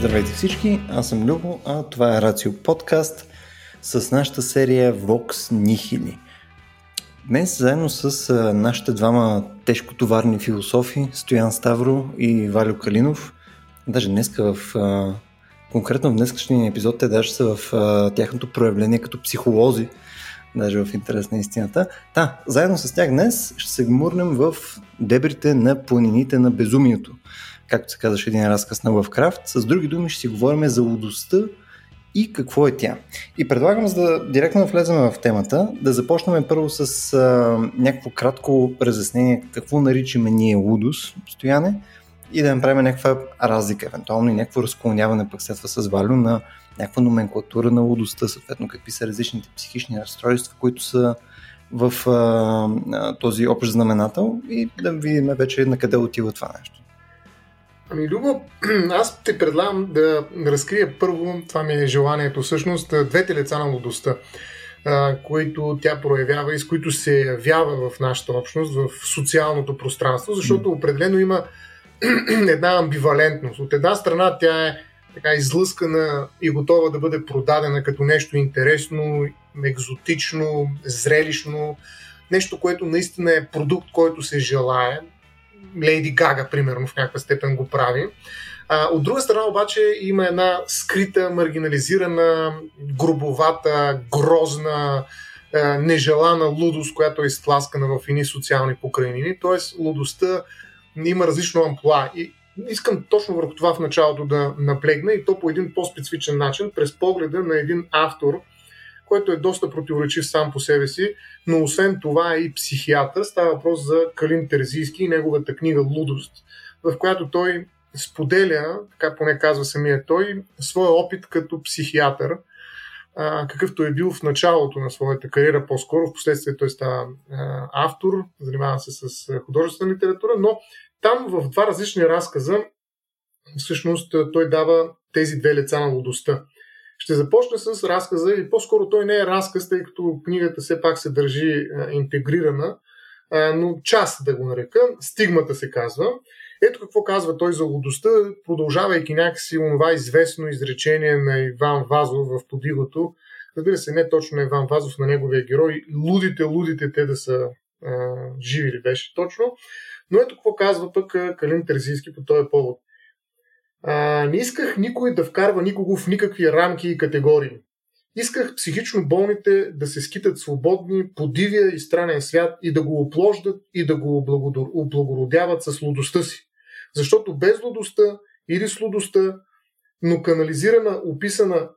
Здравейте всички, аз съм Любо, а това е Рацио Подкаст с нашата серия Vox Nihili. Днес заедно с нашите двама тежкотоварни философи Стоян Ставро и Валю Калинов, даже днеска конкретно в днескашния епизод те даже са в тяхното проявление като психолози, даже в интерес на истината. Заедно с тях днес ще се гмурнем в дебрите на планините на безумието, както се казваше един разказ на Lovecraft. С други думи ще си говорим за лудостта и какво е тя. И предлагам, за да директно влезем в темата, да започнем първо с някакво кратко разяснение какво наричаме ние лудост, Стояне, и да направим някаква разлика, евентуално и някакво разклоняване пък следва с Валю на някаква номенклатура на лудостта, съответно какви са различните психични разстройства, които са в този общ знаменател, и да видим вече на къде отива това нещо. Ами, Любо, аз те предлагам да разкрия първо, това ми е желанието всъщност, двете лица на лудостта, които тя проявява и с които се явява в нашата общност, в социалното пространство, защото определено има една амбивалентност. От една страна тя е така излъскана и готова да бъде продадена като нещо интересно, екзотично, зрелищно, нещо, което наистина е продукт, който се желае. Лейди Гага, примерно, в някаква степен го прави. От друга страна обаче има една скрита, маргинализирана, грубовата, грозна, нежелана лудост, която е изтласкана в едни социални покрайнини. Тоест лудостта има различно амплуа. И искам точно върху това в началото да наблегна, и то по един по-специфичен начин, през погледа на един автор, който е доста противоречив сам по себе си, но освен това е и психиатър. Става въпрос за Калин Терзийски и неговата книга «Лудост», в която той споделя, така поне казва самия той, своя опит като психиатър, какъвто е бил в началото на своята кариера по-скоро. Впоследствие той става автор, занимава се с художествена литература, но там в два различни разказа всъщност той дава тези две лица на лудостта. Ще започна с разказа, и по-скоро той не е разказ, тъй като книгата все пак се държи интегрирана, но част да го нарека, стигмата се казва. Ето какво казва той за лудостта, продължавайки някакси онова известно изречение на Иван Вазов в подигото. Разбира се, не точно Иван Вазов, на неговия герой. Лудите те да са живи ли беше точно. Но ето какво казва пък Калин Терзийски по този повод. Не исках никой да вкарва никого в никакви рамки и категории. Исках психично болните да се скитат свободни по дивия и странен свят и да го оплождат и да го облагородяват с лудостта си. Защото без лудостта или с лудостта, но канализирана, описана,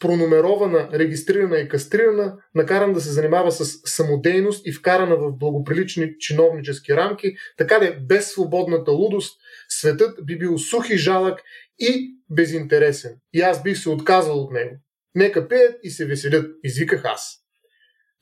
пронумерована, регистрирана и кастрирана, накарана да се занимава с самодейност и вкарана в благоприлични чиновнически рамки, така де без свободната лудост светът би бил сух и жалък и безинтересен. И аз бих се отказал от него. Нека пият и се веселят, извиках аз.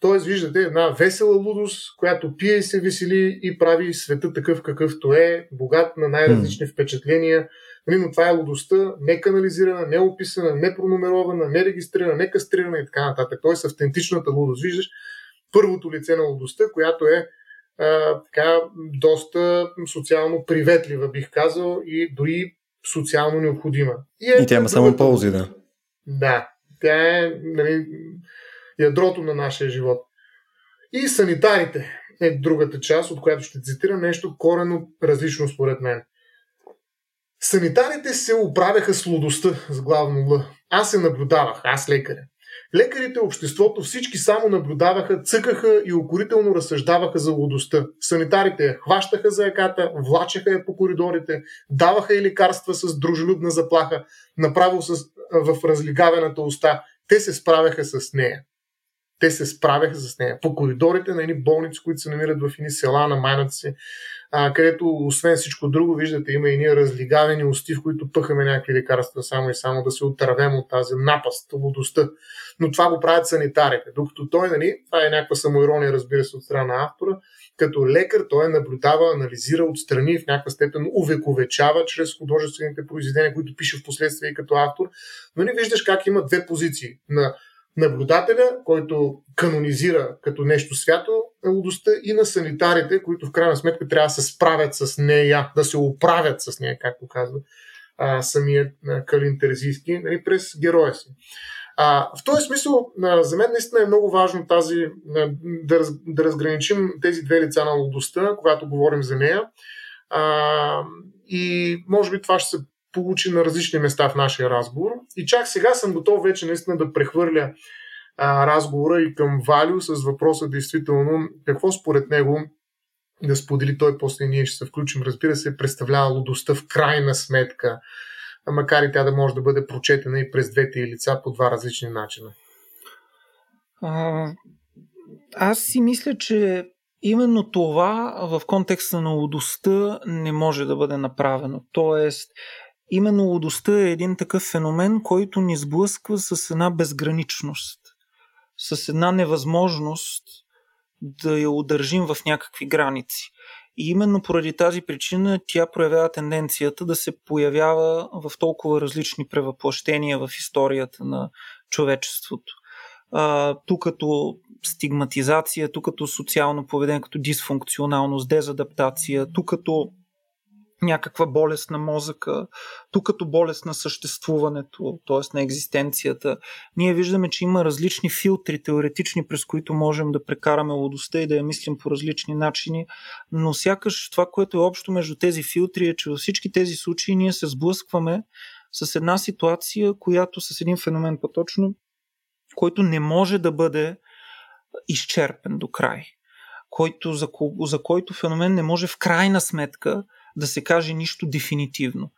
Тоест, виждате, една весела лудост, която пие и се весели и прави света такъв какъвто е, богат на най-различни впечатления. Но това е лудостта, не канализирана, не описана, не пронумерована, не регистрирана, не кастрирана и така нататък. Тоест, автентичната лудост. Виждаш първото лице на лудостта, която е така доста социално приветлива, бих казал, и дори социално необходима. И тя има само ползи, да. Да, тя е, нали, ядрото на нашия живот. И санитарите е другата част, от която ще цитирам нещо коренно различно според мен. Санитарите се оправяха с лудостта, с главно Л. Аз се наблюдавах, аз лекаря. Лекарите, обществото, всички само наблюдаваха, цъкаха и укорително разсъждаваха за лудостта. Санитарите я хващаха за яката, влачеха я по коридорите, даваха и лекарства с дружелюбна заплаха, направо в разлигавената уста. Те се справяха с нея. По коридорите на едни болници, които се намират в едни села на майнаци, където освен всичко друго, виждате, има и ние разлигавени усти, в които пъхаме някакви лекарства само и само да се отървем от тази напаст, лудостта. Но това го правят санитарите. Докато той, нали, това е някаква самоирония, разбира се, от страна на автора, като лекар той наблюдава, анализира отстрани и в някаква степен увековечава чрез художествените произведения, които пише в последствие и като автор. Но не виждаш как има две позиции на наблюдателя, който канонизира като нещо свято лудостта, и на санитарите, които в крайна сметка трябва да се справят с нея, да се оправят с нея, както казва самият Калин Терзийски, нали, през героя си. В този смисъл, за мен наистина е много важно да разграничим тези две лица на младостта, когато говорим за нея. И може би това ще се получи на различни места в нашия разговор. И чак сега съм готов вече наистина да прехвърля разговора и към Валю с въпроса действително какво според него да сподели той, после ние ще се включим, разбира се, представлява младостта в крайна сметка, макар и тя да може да бъде прочетена и през двете лица по два различни начина. Аз си мисля, че именно това в контекста на младостта не може да бъде направено. Тоест, именно младостта е един такъв феномен, който ни сблъсква с една безграничност, с една невъзможност да я удържим в някакви граници. И именно поради тази причина тя проявява тенденцията да се появява в толкова различни превъплъщения в историята на човечеството. Тук като стигматизация, тук като социално поведение, като дисфункционалност, дезадаптация, тук като някаква болест на мозъка, тук като болест на съществуването, т.е. на екзистенцията. Ние виждаме, че има различни филтри теоретични, през които можем да прекараме младостта и да я мислим по различни начини, но сякаш това, което е общо между тези филтри е, че във всички тези случаи ние се сблъскваме с една ситуация, която с един феномен по-точно, който не може да бъде изчерпен до край, за който феномен не може в крайна сметка да се каже нищо дефинитивно.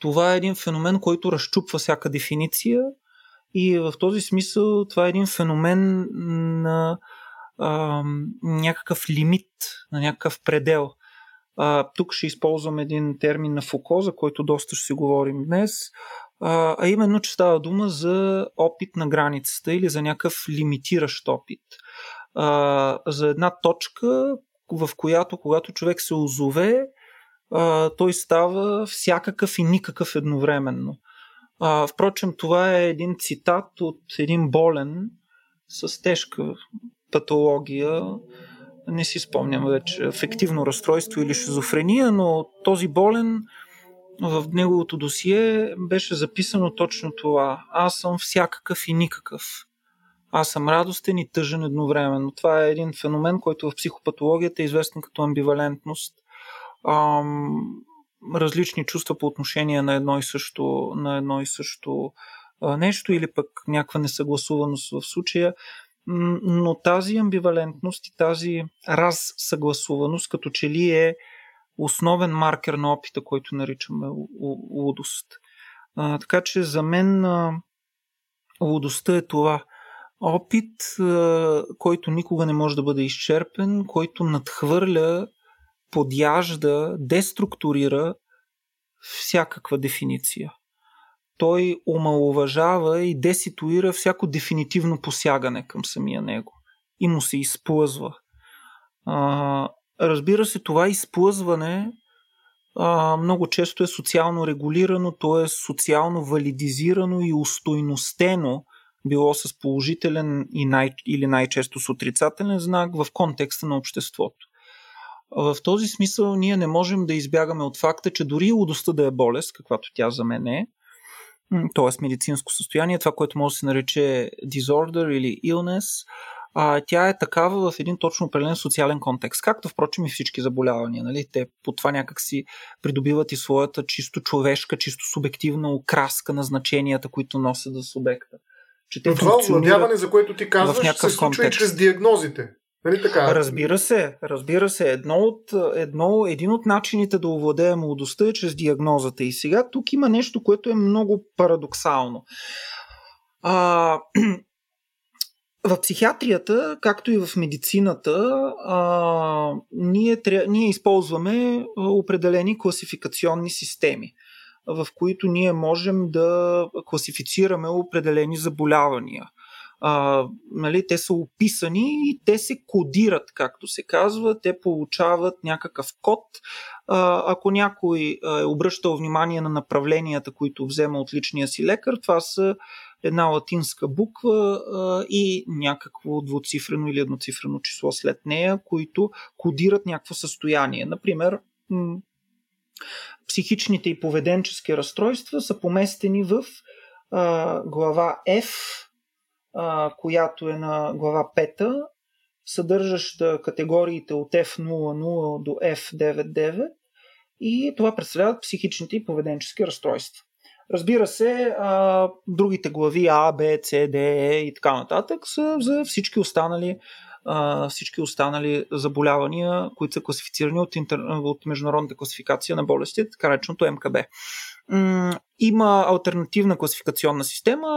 Това е един феномен, който разчупва всяка дефиниция и в този смисъл това е един феномен на някакъв лимит, на някакъв предел. Тук ще използвам един термин на Фуко, за който доста ще си говорим днес, а именно, че става дума за опит на границата или за някакъв лимитиращ опит. За една точка, в която, когато човек се озове, той става всякакъв и никакъв едновременно. Впрочем, това е един цитат от един болен с тежка патология, не си спомням вече, афективно разстройство или шизофрения, но този болен в неговото досие беше записано точно това. Аз съм всякакъв и никакъв. Аз съм радостен и тъжен едновременно. Това е един феномен, който в психопатологията е известен като амбивалентност. Различни чувства по отношение на едно и също нещо или пък някаква несъгласуваност в случая, но тази амбивалентност и тази разсъгласуваност като че ли е основен маркер на опита, който наричаме лудост. Така че за мен лудостта е това. Опит, който никога не може да бъде изчерпен, който надхвърля, подяжда, деструктурира всякаква дефиниция. Той омалуважава и деситуира всяко дефинитивно посягане към самия него. И му се изплъзва. Разбира се, това изплъзване много често е социално регулирано, то е социално валидизирано и устойностено, било с положителен или най-често с отрицателен знак в контекста на обществото. В този смисъл ние не можем да избягаме от факта, че дори лудостта да е болест, каквато тя за мен е, т.е. медицинско състояние, това, което може да се нарече disorder или illness, тя е такава в един точно определен социален контекст, както впрочем и всички заболявания. Нали? Те по това някак си придобиват и своята чисто човешка, чисто субективна окраска на значенията, които носят за субекта. Че те функционират, това овладяване, за което ти казваш, се случва и чрез диагнозите. Нали така? Разбира се. Един от начините да овладеем младостта е чрез диагнозата. И сега тук има нещо, което е много парадоксално. В психиатрията, както и в медицината, ние използваме определени класификационни системи, в които ние можем да класифицираме определени заболявания. Те са описани и те се кодират, както се казва, те получават някакъв код. Ако някой е обръщал внимание на направленията, които взема от личния си лекар, това са една латинска буква и някакво двуцифрено или едноцифрено число след нея, които кодират някакво състояние. Например, психичните и поведенчески разстройства са поместени в глава F, която е на глава 5, съдържаща категориите от F00 до F99, и това представляват психичните и поведенчески разстройства. Разбира се, другите глави А, Б, С, Д, Е и така нататък са за всички останали заболявания, които са класифицирани от международната класификация на болестите, така нареченото МКБ. Има алтернативна класификационна система,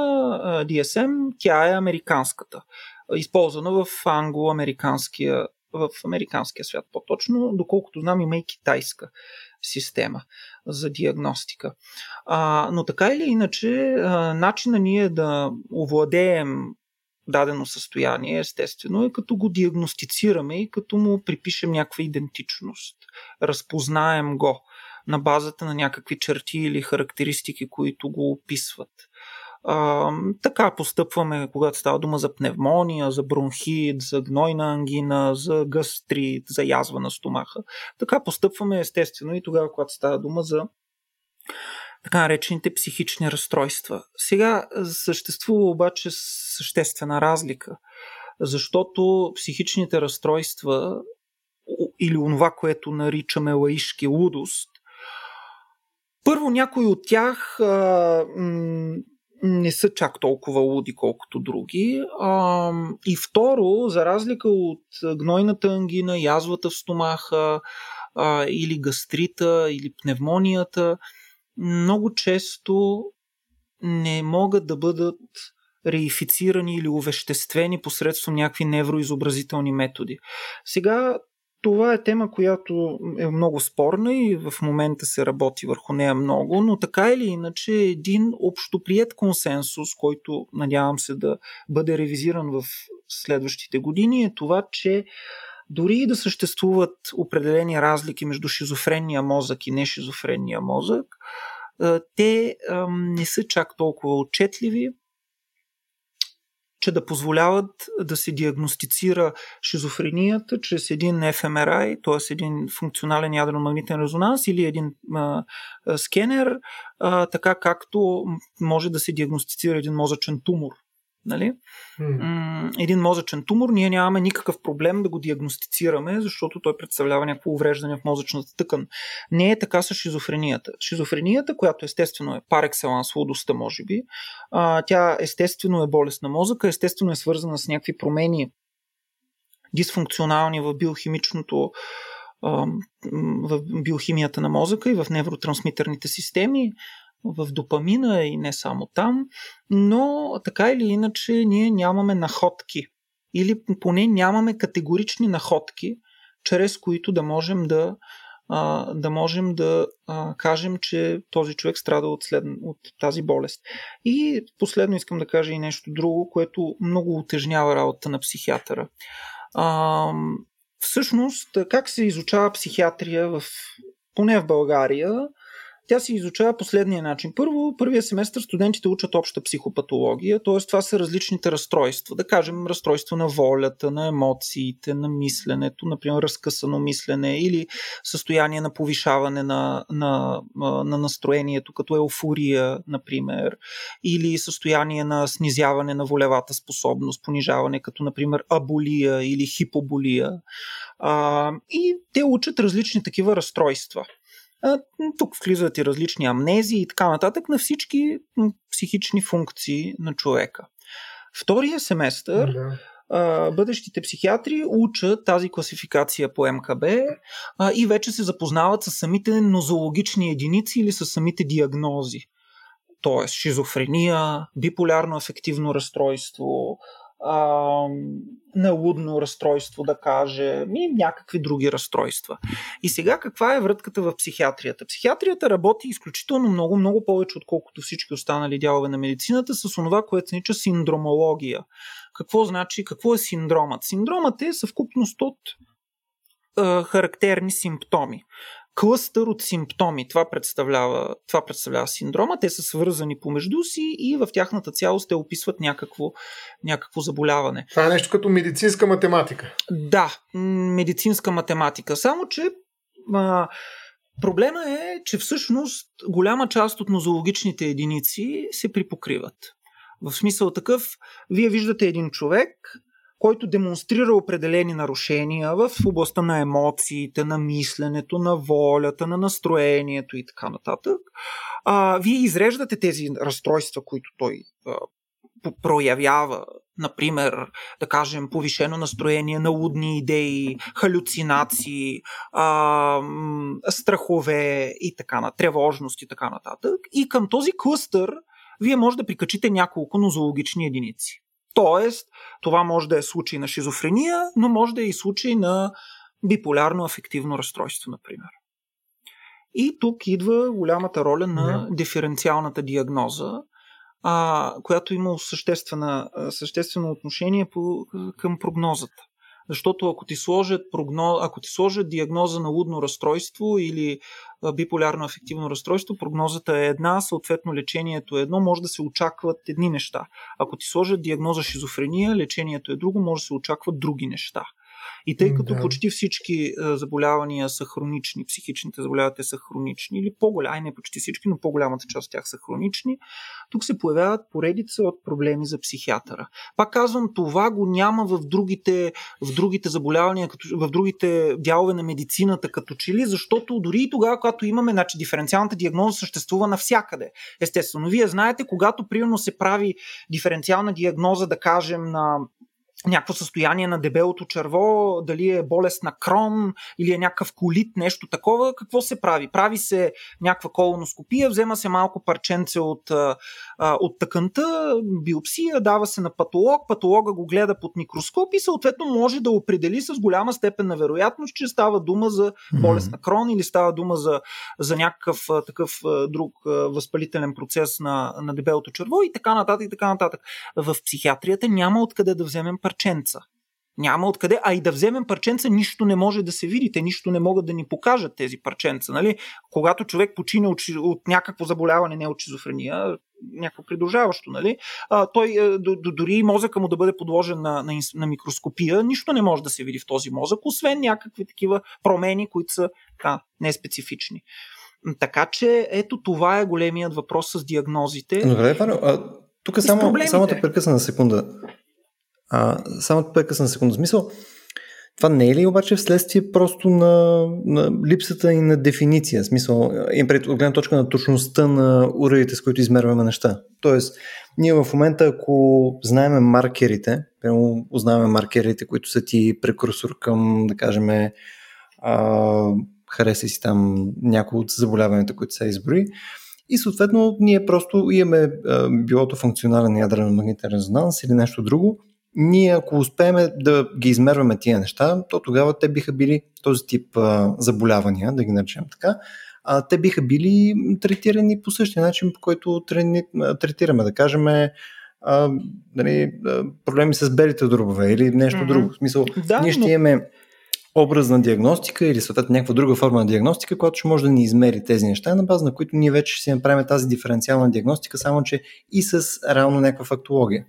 DSM, тя е американската, използвана в англо-американския, в американския свят по-точно, доколкото знам има и китайска система за диагностика. Но така или иначе, начина ние да овладеем дадено състояние, естествено, е като го диагностицираме и като му припишем някаква идентичност. Разпознаем го на базата на някакви черти или характеристики, които го описват. Така постъпваме, когато става дума за пневмония, за бронхит, за гнойна ангина, за гастрит, за язва на стомаха. Така постъпваме естествено и тогава, когато става дума за така наречените психични разстройства. Сега съществува обаче съществена разлика, защото психичните разстройства или онова, което наричаме лаишки лудост, първо някои от тях не са чак толкова луди, колкото други. И второ, за разлика от гнойната ангина, язвата в стомаха или гастрита, или пневмонията, много често не могат да бъдат реифицирани или увеществени посредством някакви невроизобразителни методи. Сега това е тема, която е много спорна и в момента се работи върху нея много, но така или иначе един общоприет консенсус, който надявам се да бъде ревизиран в следващите години, е това, че дори и да съществуват определени разлики между шизофренния мозък и нешизофренния мозък, те не са чак толкова отчетливи, че да позволяват да се диагностицира шизофренията чрез един fMRI, т.е. един функционален ядрено-магнитен резонанс или един скенер, така както може да се диагностицира един мозъчен тумор. Нали? Един мозъчен тумор ние нямаме никакъв проблем да го диагностицираме, защото той представлява някакво увреждане в мозъчната тъкан. Не е така с шизофренията. Шизофренията, която естествено е пар екселанс лудостта, може би, тя естествено е болест на мозъка, естествено е свързана с някакви промени дисфункционални в биохимичното, в биохимията на мозъка и в невротрансмитерните системи, в допамина и не само там, но така или иначе ние нямаме находки или поне нямаме категорични находки, чрез които да можем да кажем, че този човек страда от тази болест. И последно искам да кажа и нещо друго, което много утежнява работата на психиатъра. Всъщност, как се изучава психиатрия поне в България, тя се изучава последния начин. Първия семестър студентите учат обща психопатология, т.е. това са различните разстройства. Да кажем разстройство на волята, на емоциите, на мисленето, например разкъсано мислене или състояние на повишаване на настроението, като еуфория, например, или състояние на снизяване на волевата способност, понижаване, като например аболия или хипоболия. И те учат различни такива разстройства. Тук влизат и различни амнезии и така нататък на всички психични функции на човека. Втория семестър бъдещите психиатри учат тази класификация по МКБ и вече се запознават с самите нозологични единици или с самите диагнози. Тоест шизофрения, биполярно афективно разстройство, налудно разстройство, да кажем, и някакви други разстройства. И сега каква е вратката в психиатрията? Психиатрията работи изключително много, много повече, отколкото всички останали дялове на медицината, с онова, което се нарича синдромология. Какво е синдромът? Синдромът е съвкупност от характерни симптоми. Клъстър от симптоми, това представлява синдрома, те са свързани помежду си и в тяхната цялост те описват някакво заболяване. Това е нещо като медицинска математика. Да, медицинска математика, само че Проблема е, че всъщност голяма част от нозологичните единици се припокриват. В смисъл такъв, вие виждате един човек, който демонстрира определени нарушения в областта на емоциите, на мисленето, на волята, на настроението и така нататък. Вие изреждате тези разстройства, които той проявява, например, да кажем, повишено настроение, налудни идеи, халюцинации, страхове и така на тревожност и така нататък. И към този клъстър вие може да прикачите няколко нозологични единици. Тоест, това може да е случай на шизофрения, но може да е и случай на биполярно афективно разстройство, например. И тук идва голямата роля на диференциалната диагноза, която има съществено отношение към прогнозата. Защото ако ти сложат диагноза на лудно разстройство или биполярно афективно разстройство, прогнозата е една, съответно лечението е едно, може да се очакват едни неща. Ако ти сложат диагноза шизофрения, лечението е друго, може да се очакват други неща. И тъй като почти всички заболявания са хронични, психичните заболявания са хронични, или не почти всички, но по-голямата част от тях са хронични, тук се появяват поредица от проблеми за психиатъра. Пак казвам, това го няма в другите заболявания, в другите дялове на медицината като че ли, защото дори и тогава, когато имаме, диференциалната диагноза съществува навсякъде. Естествено, вие знаете, когато примерно се прави диференциална диагноза, да кажем, на някакво състояние на дебелото черво, дали е болест на Крон или е някакъв колит, нещо такова, какво се прави? Прави се някаква колоноскопия, взема се малко парченце от тъканта, биопсия, дава се на патолог, патолога го гледа под микроскоп и съответно може да определи с голяма степен на вероятност, че става дума за болест на Крон или става дума за някакъв такъв друг възпалителен процес на дебелото черво и така нататък, и така нататък. В психиатрията няма откъде да вземем парченца. Няма откъде, а и да вземем парченца, нищо не може да се види, те нищо не могат да ни покажат тези парченца. Нали? Когато човек почине от някакво заболяване, не от шизофрения, някакво придружаващо, нали? Той дори мозъка му да бъде подложен на микроскопия, нищо не може да се види в този мозък, освен някакви такива промени, които са неспецифични. Така че ето това е големият въпрос с диагнозите. Добре, Варо, тук само те прекъсна на секунда. Само прекъсна секунда. Смисъл, това не е ли обаче вследствие просто на липсата и на дефиниция? Смисъл, от гледна точка на точността на уредите, с които измерваме неща. Тоест, ние в момента, ако знаем маркерите, узнаваме маркерите, които са ти прекурсор към, да кажем, хареса си там някои от заболяванията, които се изброи, и съответно ние просто имаме билото функционален ядрен магнитен резонанс или нещо друго. Ние ако успеем да ги измерваме тия неща, то тогава те биха били този тип заболявания, да ги наречем така, те биха били третирани по същия начин, по който третираме, да кажем, проблеми с белите дробове или нещо друго. В смисъл, ние ще имаме образна диагностика или съответно някаква друга форма на диагностика, която ще може да ни измери тези неща, на база на които ние вече ще си направим тази диференциална диагностика, само че и с реално някаква фактология.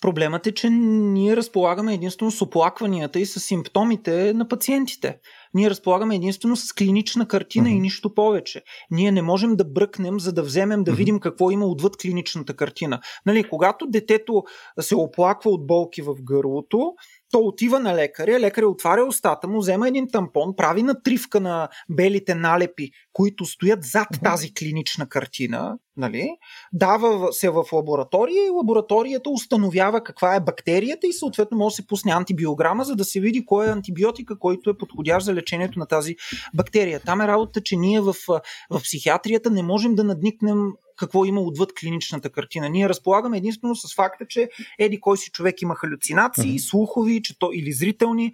Проблемът е, че ние разполагаме единствено с оплакванията и с симптомите на пациентите. Ние разполагаме единствено с клинична картина и нищо повече. Ние не можем да бръкнем, за да вземем да видим какво има отвъд клиничната картина. Нали, когато детето се оплаква от болки в гърлото, то отива на лекаря, лекаря отваря устата му, взема един тампон, прави натривка на белите налепи, които стоят зад тази клинична картина, нали? Дава се в лаборатория и лабораторията установява каква е бактерията и съответно може да се пусне антибиограма, за да се види кой е антибиотика, който е подходящ за лечението на тази бактерия. Там е работа, че ние в психиатрията не можем да надникнем какво има отвъд клиничната картина. Ние разполагаме единствено с факта, че еди кой си човек има халюцинации, слухови, че то, или зрителни,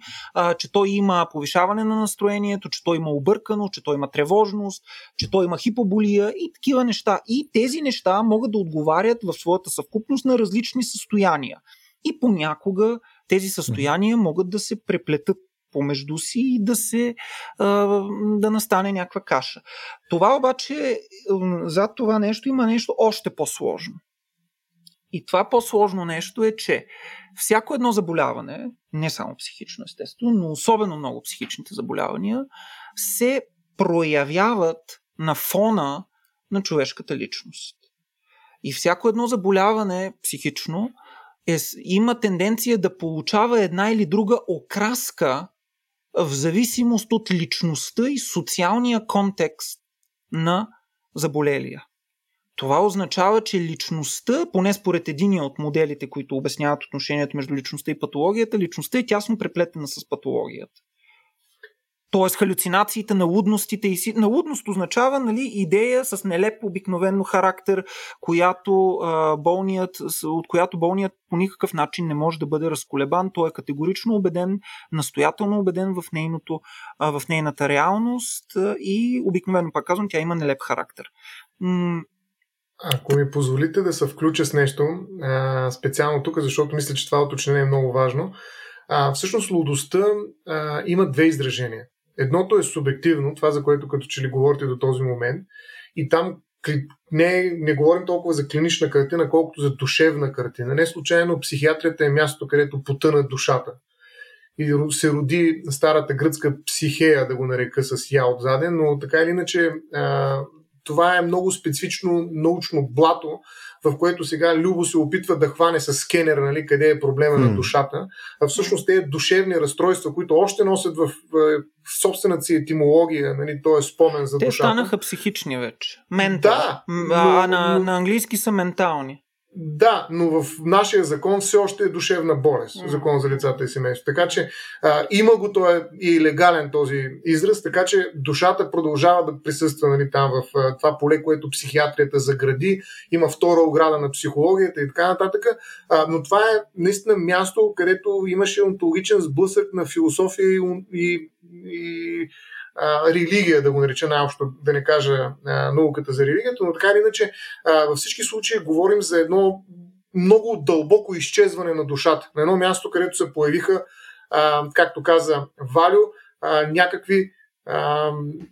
че той има повишаване на настроението, че той има обърканост, че той има тревожност, че той има хипоболия и такива неща. И тези неща могат да отговарят в своята съвкупност на различни състояния. И понякога тези състояния могат да се преплетат помежду си и да настане някаква каша. Това обаче, зад това нещо има нещо още по-сложно. И това по-сложно нещо е, че всяко едно заболяване, не само психично естествено, но особено много психичните заболявания, се проявяват на фона на човешката личност. И всяко едно заболяване психично има тенденция да получава една или друга окраска в зависимост от личността и социалния контекст на заболелия. Това означава, че личността, поне според единия от моделите, които обясняват отношението между личността и патологията, личността е тясно преплетена с патологията. Тоест халюцинациите, налудностите и си... Налудност означава, нали, идея с нелеп обикновено характер, от която болният по никакъв начин не може да бъде разколебан. Той е категорично убеден, настоятелно убеден в нейната реалност и обикновено, пак казвам, тя има нелеп характер. Ако ми позволите да се включа с нещо специално тук, защото мисля, че това уточнение е много важно. Всъщност лудостта има две изражения. Едното е субективно, това за което като че ли говорите до този момент, и там не говорим толкова за клинична картина, колкото за душевна картина. Не случайно психиатрията е място, където потъна душата. И се роди старата гръцка психея, да го нарека с я отзаден, но така или иначе това е много специфично научно блато, в което сега Любо се опитва да хване с скенер, нали, къде е проблема на душата. А всъщност тези душевни разстройства, които още носят в собствената си етимология, нали, този спомен за душата. Те станаха психични вече. Да, на английски са ментални. Да, но в нашия закон все още е душевна болест, закон за лицата и семейство. Така че има го, той и легален този израз, така че душата продължава да присъства, нали, там в това поле, което психиатрията загради, има втора ограда на психологията и така нататък. Но това е наистина място, където имаше онтологичен сблъсък на философия и религия, да го нареча най-общо, да не кажа науката за религията, но така или иначе във всички случаи говорим за едно много дълбоко изчезване на душата. На едно място, където се появиха, както каза Валю, някакви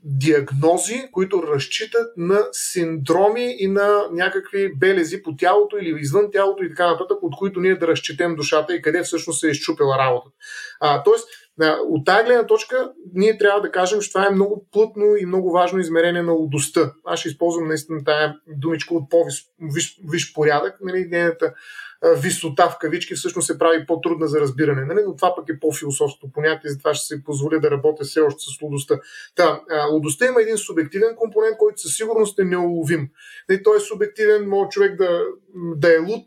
диагнози, които разчитат на синдроми и на някакви белези по тялото или извън тялото и така нататък, от които ние да разчетем душата и къде всъщност се е изчупила работата. Тоест, от тази гледна точка ние трябва да кажем, че това е много плътно и много важно измерение на лудостта. Аз ще използвам наистина тая думичка от по-виш порядък. Нали, нейната висота в кавички всъщност се прави по-трудна за разбиране. Нали, но това пък е по-философско понятие, затова ще се позволя да работя все още с лудостта. Лудостта има един субективен компонент, който със сигурност е неуловим. Нали, той е субективен, може човек да е луд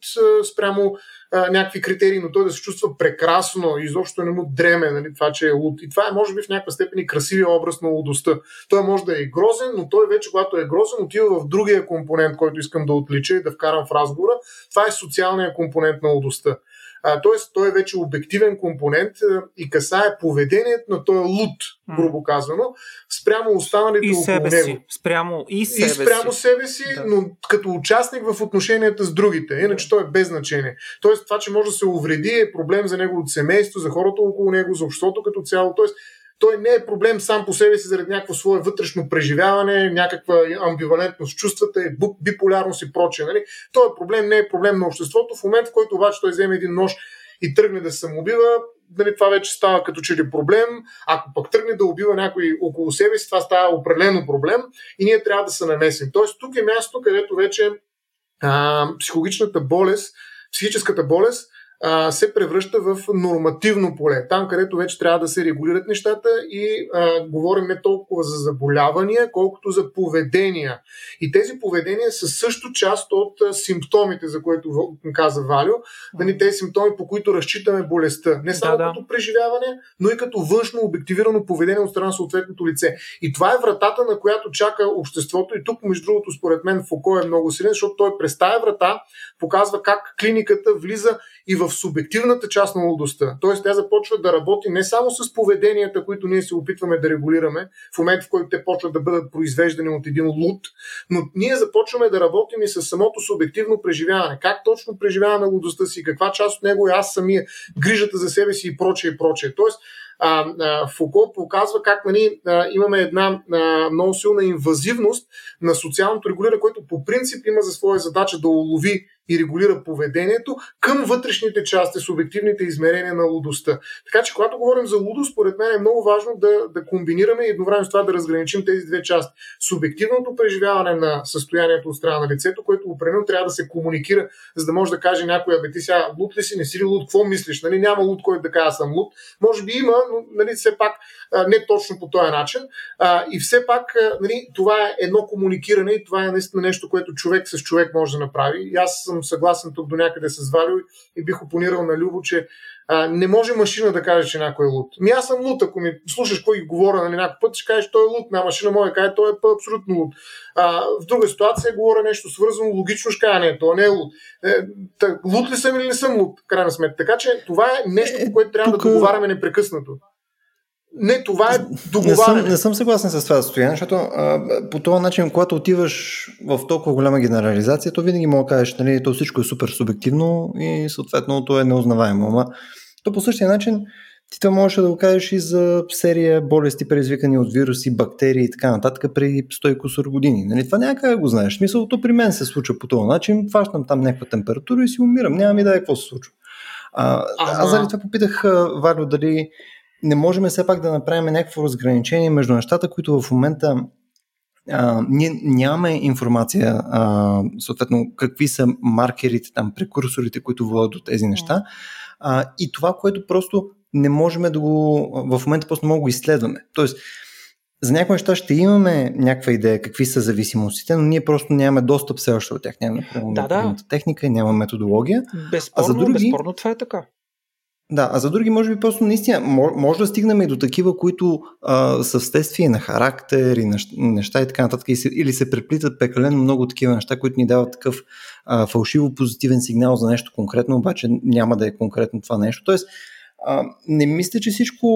спрямо някакви критерии, но той да се чувства прекрасно и изобщо не му дреме, нали, това, че е луд. И това е, може би, в някаква степен и красивия образ на лудостта. Той може да е грозен, но той вече, когато е грозен, отива в другия компонент, който искам да отлича и да вкарам в разговора. Това е социалният компонент на лудостта. Тоест, той е вече обективен компонент и касае поведението на този луд, грубо казано, спрямо останалите и около него. Спрямо себе си, да. Но като участник в отношенията с другите. Иначе той е без значение. Тоест, това, че може да се увреди, е проблем за неговото семейство, за хората около него, за обществото като цяло. Тоест, той не е проблем сам по себе си заради някакво свое вътрешно преживяване, някаква амбивалентност в чувствата, биполярност и прочее. Нали? Той е проблем, не е проблем на обществото. В момент, в който обаче той вземе един нож и тръгне да се самоубива, нали, това вече става като че ли проблем. Ако пък тръгне да убива някой около себе си, това става определено проблем и ние трябва да се намесим. Тоест тук е място, където вече психическата болест се превръща в нормативно поле. Там, където вече трябва да се регулират нещата и говорим не толкова за заболявания, колкото за поведения. И тези поведения са също част от симптомите, за които каза Валю. Нали, тези симптоми, по които разчитаме болестта. Не само като преживяване, но и като външно обективирано поведение от страна на съответното лице. И това е вратата, на която чака обществото. И тук, между другото, според мен Фуко е много силен, защото той през тая врата показва как клиниката влиза и в субективната част на лудостта. Т.е. тя започва да работи не само с поведенията, които ние се опитваме да регулираме, в момента в който те почват да бъдат произвеждани от един луд, но ние започваме да работим и с самото субективно преживяване. Как точно преживяваме лудостта си, каква част от него е аз самия, грижата за себе си и прочее, прочее. Тоест, Фуко показва как имаме една много силна инвазивност на социалното регулиране, което по принцип има за своя задача да улови и регулира поведението към вътрешните части, субективните измерения на лудостта. Така че, когато говорим за лудост, според мен е много важно да комбинираме и едновременно с това да разграничим тези две части. Субективното преживяване на състоянието от страна на лицето, което определено трябва да се комуникира, за да може да каже някой, абе ти сега луд ли си, не си ли луд, какво мислиш? Нали? Няма луд, който да казва съм луд. Може би има, но нали, все пак не точно по този начин. И все пак нали, това е едно комуникиране и това е наистина нещо, което човек с човек може да направи. И аз съм съгласен тук до някъде с Валю и бих опонирал на Любо, че не може машина да каже, че някой е луд. Ми аз съм луд, ако ми слушаш кой говоря на някакъв път, ще кажеш, той е луд, на машина може да каже, той е абсолютно луд. В друга ситуация говоря нещо свързано, логично ще кажа, не, той не е луд. Луд ли съм или не съм луд, крайна сметка. Така че това е нещо, което трябва да договаряме непрекъснато. Не, това е договаряне. Не съм съгласен с това състояние, защото по този начин, когато отиваш в толкова голяма генерализация, то винаги мога да кажеш, нали, то всичко е супер субективно и съответно то е неузнаваемо. Ама то по същия начин ти това можеш да го кажеш и за серия болести, предизвикани от вируси, бактерии и така нататък преди 100 кусор години. Нали, това някак го знаеш. Мисъл, то при мен се случва по този начин, фащам там някаква температура и си умирам. Няма ми да е какво се случва. Аз заради това попитах Валю дали не можем все пак да направим някакво разграничение между нещата, които в момента ние нямаме информация, съответно какви са маркерите, там, прекурсорите, които водят до тези неща, и това, което просто не можем да го, в момента просто не мога да го изследваме. Тоест, за някои неща ще имаме някаква идея какви са зависимостите, но ние просто нямаме достъп все още от тях. Нямаме правилната техника и нямаме методология. Безспорно това е така. Да, а за други може би просто наистина може да стигнем и до такива, които са вследствие на характер и неща и така нататък, или се преплитат прекалено много такива неща, които ни дават такъв фалшиво позитивен сигнал за нещо конкретно, обаче няма да е конкретно това нещо. Тоест, не мисля, че всичко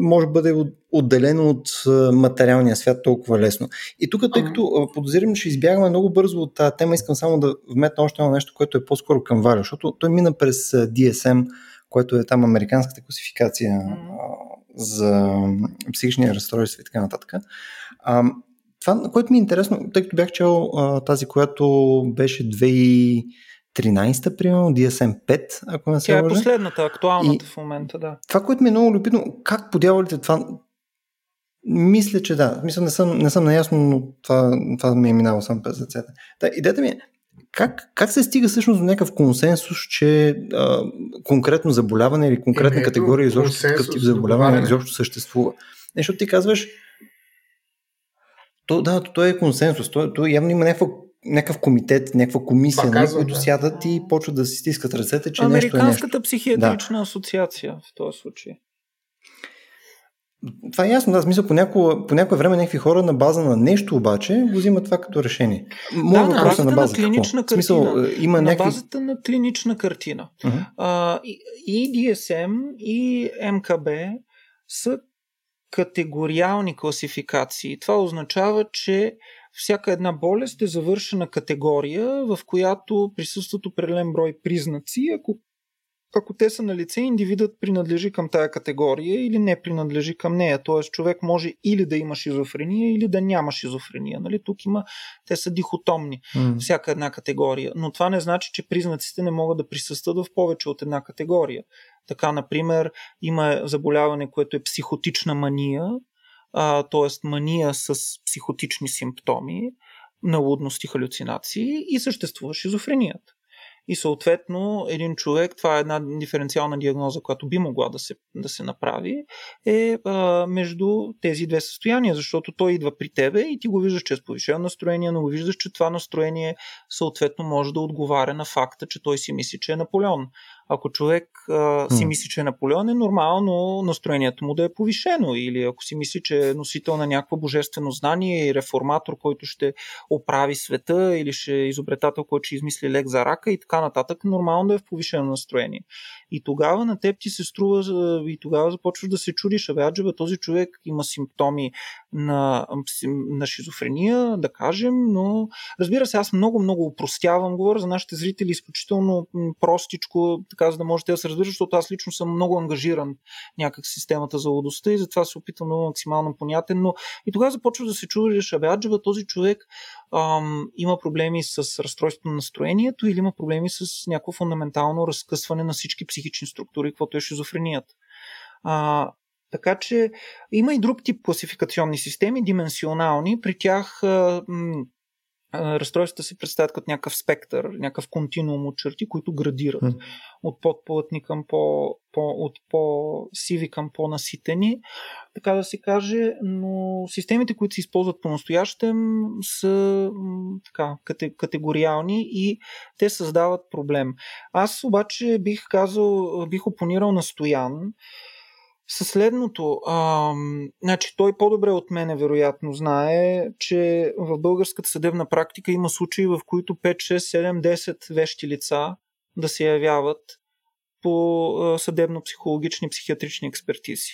може да бъде отделено от материалния свят толкова лесно. И тук, тъй като подозирам, че избягаме много бързо от тази тема, искам само да вметна още едно нещо, което е по-скоро към Валя, защото той мина през DSM, което е там американската класификация за психични разстройства и така нататък. Това, което ми е интересно, тъй като бях чел тази, която беше 2013-та, примерно, DSM-5, ако не се лъжа. Тя е последната, актуалната и в момента, да. Това, което ми е много любопитно, как подявалите това? Мисля, че да. Мисля, не съм наясно, но това ми е минало само през ръцете. Да, идеята ми е, Как се стига всъщност до някакъв консенсус, че конкретно заболяване или конкретна категория изобщо такъв тип заболяване изобщо съществува? Защото ти казваш, то е консенсус, то явно има някакъв комитет, някаква комисия, които сядат и почват да си стискат ръцете, че нещо е нещо. Американската психиатрична асоциация в този случай. Това е ясно, аз мисля, по някое време някакви хора на база на нещо обаче го взимат това като решение. Моят въпрос е на базата на клинична картина. Базата на клинична картина. И DSM, и МКБ са категориални класификации. Това означава, че всяка една болест е завършена категория, в която присъстват определен брой признаци, ако те са на лице, индивидът принадлежи към тая категория или не принадлежи към нея. Т.е. човек може или да има шизофрения, или да няма шизофрения. Нали? Тук те са дихотомни, всяка една категория. Но това не значи, че признаците не могат да присъстват в повече от една категория. Така, например, има заболяване, което е психотична мания, т.е. мания с психотични симптоми, налудност и халюцинации, и съществува шизофренията. И съответно един човек, това е една диференциална диагноза, която би могла да се направи, е между тези две състояния, защото той идва при тебе и ти го виждаш, че е с повишено настроение, но го виждаш, че това настроение съответно може да отговаря на факта, че той си мисли, че е Наполеон. Ако човек си мисли, че е Наполеон, е нормално настроението му да е повишено, или ако си мисли, че е носител на някакво божествено знание и реформатор, който ще оправи света, или ще е изобретател, който ще измисли лек за рака и така нататък, нормално да е в повишено настроение. И тогава на теб ти се струва и тогава започваш да се чудиш, аджеба, този човек има симптоми на шизофрения, да кажем, но разбира се, аз много, много упростявам, говоря за нашите зрители, изключително простичко, така така, за да можете да се разбирате, защото аз лично съм много ангажиран някак с системата за лудостта и затова се опитам много максимално понятен. Но и тогава започва да се чудиш, абе аджеба, този човек има проблеми с разстройство на настроението или има проблеми с някакво фундаментално разкъсване на всички психични структури, каквото е шизофренията. Така че има и друг тип класификационни системи, дименсионални. При тях разстройствата се представят като някакъв спектър, някакъв континуум от черти, които градират от подплътни към от по-сиви към по-наситени, така да се каже, но системите, които се използват по-настоящем, са така, категориални и те създават проблем. Аз обаче бих казал, бих опонирал на Стоян със следното. Значи, той по-добре от мене вероятно знае, че в българската съдебна практика има случаи, в които 5, 6, 7, 10 вещи лица да се явяват по съдебно-психологични психиатрични експертизи.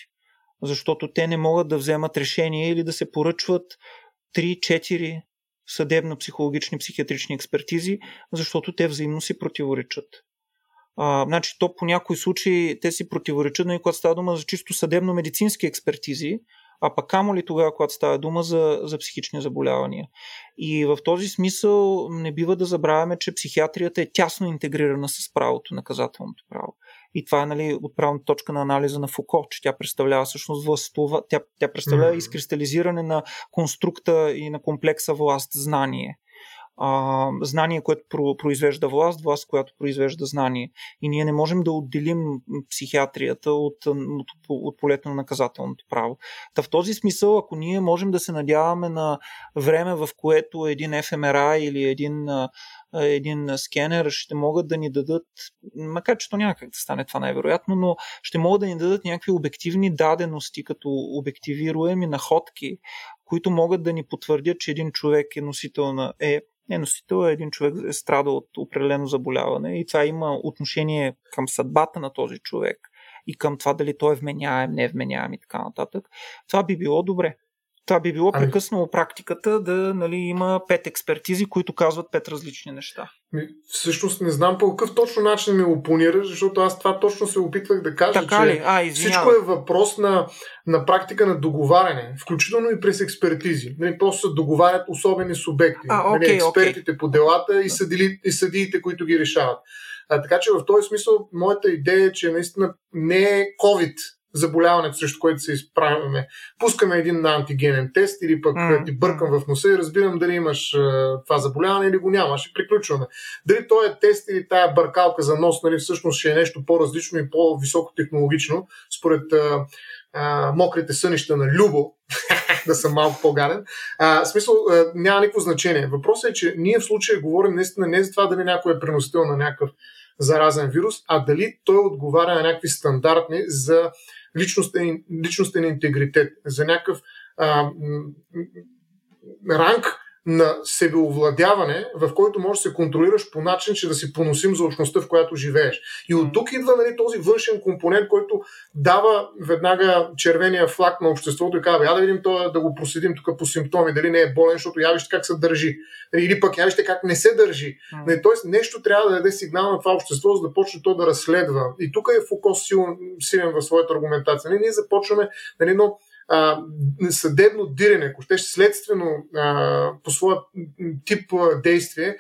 Защото те не могат да вземат решение или да се поръчват 3-4 съдебно-психологични психиатрични експертизи, защото те взаимно си противоречат. Значи, то по някои случаи те си противоречат, но и когато става дума за чисто съдебно-медицински експертизи, а пък камо ли тогава, когато става дума за психични заболявания. И в този смисъл не бива да забравяме, че психиатрията е тясно интегрирана с правото, наказателното право. И това е, нали, отправната точка на анализа на Фуко, че тя представлява всъщност властова, тя представлява изкристализиране на конструкта и на комплекса власт-знание. Знание, което произвежда власт, която произвежда знание. И ние не можем да отделим психиатрията от полето на наказателното право. Та в този смисъл, ако ние можем да се надяваме на време, в което един ФМРА или един скенер ще могат да ни дадат, макар че то няма как да стане това най-вероятно, но ще могат да ни дадат някакви обективни дадености, като обективируеми находки, които могат да ни потвърдят, че един човек е носител на един човек е страдал от определено заболяване и това има отношение към съдбата на този човек и към това дали той е вменяем, не вменяем и така нататък. Това би било добре. Това би било прекъснало практиката да, нали, има 5 експертизи, които казват 5 различни неща. Всъщност не знам по какъв точно начин ме опонираш, защото аз това точно се опитвах да кажа, че всичко е въпрос на практика на договаряне, включително и през експертизи. Нали, просто се договарят особени субекти, нали, експертите по делата и съдиите, които ги решават. Така че в този смисъл моята идея е, че наистина не е COVID заболяването, срещу което се изправяме. Пускаме един на антигенен тест или пък ти бъркам в носа и разбирам дали имаш това заболяване или го нямаш и приключваме. Дали този тест или тая бъркалка за нос, нали, всъщност ще е нещо по-различно и по-високо технологично, според мокрите сънища на Любо, да съм малко по-гален. Смисъл, няма никакво значение. Въпросът е, че ние в случая говорим наистина не за това дали някой е преносител на някакъв заразен вирус, а дали той отговаря на някакви стандартни за личностен интегритет, за някакъв ранг на себеовладяване, в който можеш да се контролираш по начин, че да си поносим за общността, в която живееш. И от тук идва, нали, този външен компонент, който дава веднага червения флаг на обществото и казва, я да видим това, да го проследим тук по симптоми, дали не е болен, защото я вижте как се държи. Или пък я вижте как не се държи. Нали, тоест нещо трябва да даде сигнал на това общество, за да почне то да разследва. И тук е Фуко силен в своята аргументация. Нали, ние започваме, нали, но съдебно дирене, ако ще следствено по своя тип действие,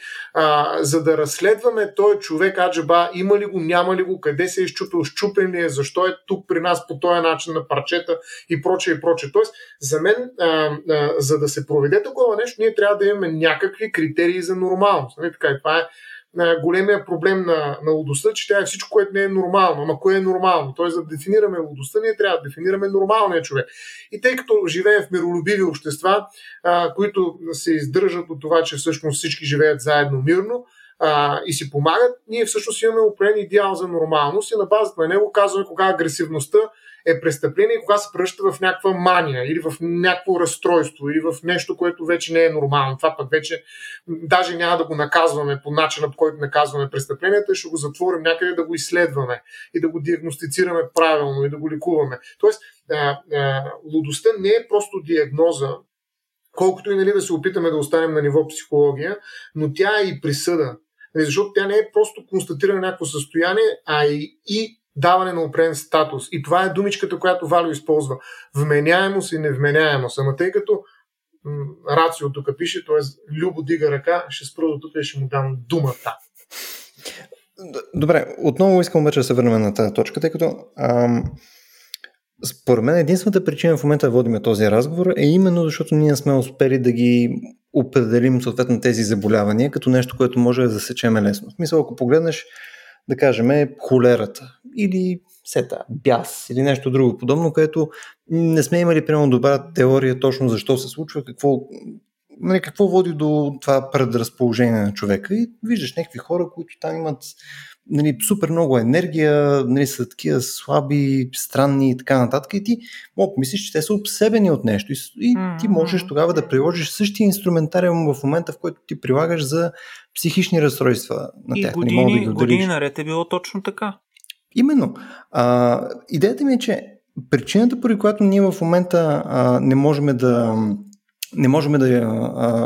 за да разследваме този човек аджеба, има ли го, няма ли го, къде се е изчупил, щупен ли е, защо е тук при нас по този начин на парчета и прочее и прочее. Тоест, за мен, за да се проведе такова нещо, ние трябва да имаме някакви критерии за нормалност. Не? Така, това е големия проблем на лудостта, че тя е всичко, което не е нормално. Ама кое е нормално? Тоест, за да дефинираме лудостта, ние трябва да дефинираме нормалния човек. И тъй като живеем в миролюбиви общества, които се издържат от това, че всъщност всички живеят заедно мирно и си помагат, ние всъщност имаме определен идеал за нормалност и на базата на него казваме кога агресивността е престъпление и кога се превръща в някаква мания или в някакво разстройство или в нещо, което вече не е нормално. Това пък вече даже няма да го наказваме по начина, по който наказваме престъпленията, ще го затворим някъде да го изследваме и да го диагностицираме правилно и да го лекуваме. Тоест, лудостта не е просто диагноза, колкото и, нали, да се опитаме да останем на ниво психология, но тя е и присъда. Защото тя не е просто констатиране на някакво състояние, а и даване на определен статус. И това е думичката, която Валю използва. Вменяемост и невменяемост. Ама тъй като Рацио тук пише, т.е. Любо дига ръка, ще спра до тук и ще му дам думата. Добре, отново искам вече да се върнем на тази точка, тъй като според мен единствената причина в момента да водим този разговор е именно защото ние сме успели да ги определим съответно тези заболявания като нещо, което може да засечем лесно. В смисъл, ако погледнеш, да кажем, холерата или сета, бяс или нещо друго подобно, което не сме имали примерно добра теория точно защо се случва, какво води до това предразположение на човека. И виждаш някакви хора, които там имат супер много енергия, са такива слаби, странни и така нататък. И ти мислиш, че те са обсебени от нещо. И ти можеш тогава да приложиш същия инструментариум в момента, в който ти прилагаш за психични разстройства на тях. И години наред е било точно така. Именно. Идеята ми е, че причината, поради която ние в момента не можем да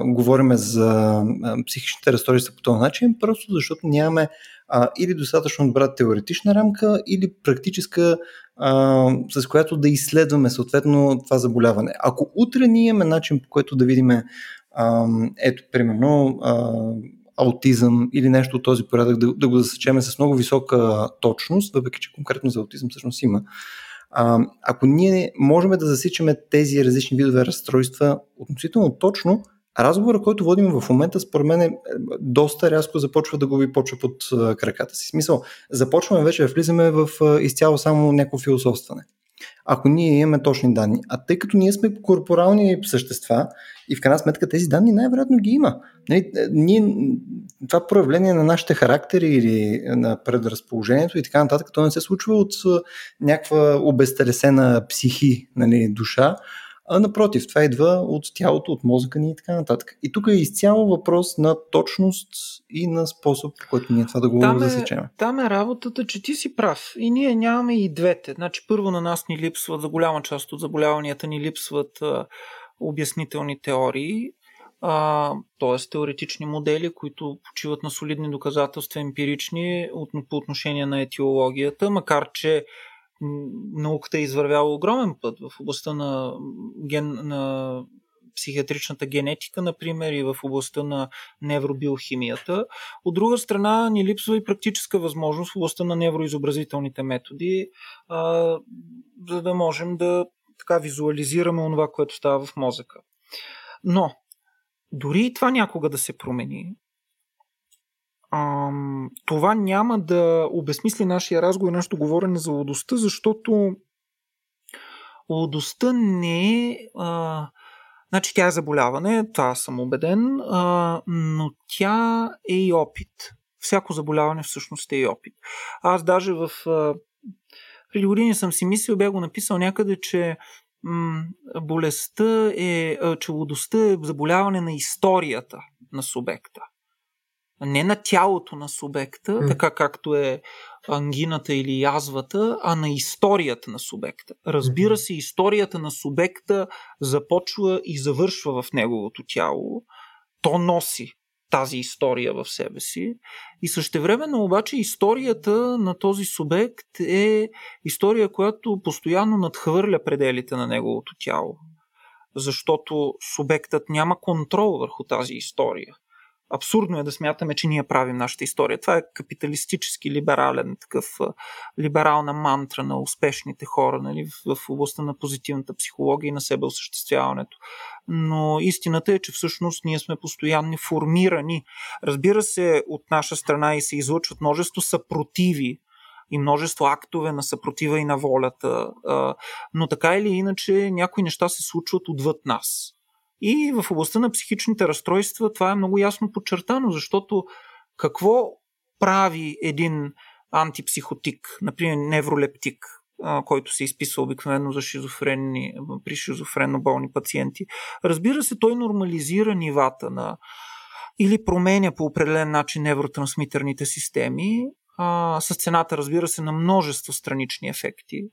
говорим за психичните разстройства по този начин, просто защото нямаме или достатъчно добра теоретична рамка, или практическа, с която да изследваме съответно това заболяване. Ако утре ние имаме начин, по който да видим примерно аутизъм или нещо от този порядък, да го засечеме с много висока точност, въпреки че конкретно за аутизъм всъщност има. Ако ние можем да засичаме тези различни видове разстройства относително точно, разговора, който водим в момента, според мен доста рязко започва да губи почва под краката си. Смисъл, започваме вече да влизаме в изцяло само някакво философстване. Ако ние имаме точни данни, тъй като ние сме корпорални същества и в крайна сметка тези данни най-вероятно ги има. Това проявление на нашите характери или на предразположението и така нататък, то не се случва от някаква обезтелесена психи, душа, а напротив, това идва от тялото, от мозъка ни и така нататък. И тук е изцяло въпрос на точност и на способ, по който ние това да го засечем. Там е работата, че ти си прав. И ние нямаме и двете. Значи първо на нас ни липсват, за голяма част от заболяванията ни липсват обяснителни теории, т.е. теоретични модели, които почиват на солидни доказателства, емпирични по отношение на етиологията, макар че науката е извървяла огромен път в областта на психиатричната генетика, например, и в областта на невробиохимията. От друга страна ни липсва и практическа възможност в областта на невроизобразителните методи, за да можем да визуализираме онова, което става в мозъка. Но, дори и това някога да се промени, това няма да обезмисли нашия разговор и нашето говорене за лудостта, защото лудостта не е... Значи тя е заболяване, това съм убеден, но тя е и опит. Всяко заболяване всъщност е и опит. Аз даже преди години съм си мислил, бях го написал някъде, че че лудостта е заболяване на историята на субекта. Не на тялото на субекта, така както е ангината или язвата, а на историята на субекта. Разбира се, историята на субекта започва и завършва в неговото тяло. То носи тази история в себе си. И същевременно обаче историята на този субект е история, която постоянно надхвърля пределите на неговото тяло. Защото субектът няма контрол върху тази история. Абсурдно е да смятаме, че ние правим нашата история. Това е капиталистически либерален, либерална мантра на успешните хора, в областта на позитивната психология и на себе осъществяването. Но истината е, че всъщност ние сме постоянно формирани. Разбира се, от наша страна и се излъчват множество съпротиви и множество актове на съпротива и на волята. Но така или иначе някои неща се случват отвъд нас. И в областта на психичните разстройства това е много ясно подчертано, защото какво прави един антипсихотик, например невролептик, който се изписва обикновено при шизофренно болни пациенти? Разбира се, той нормализира нивата или променя по определен начин невротрансмитерните системи, с цената, разбира се, на множество странични ефекти.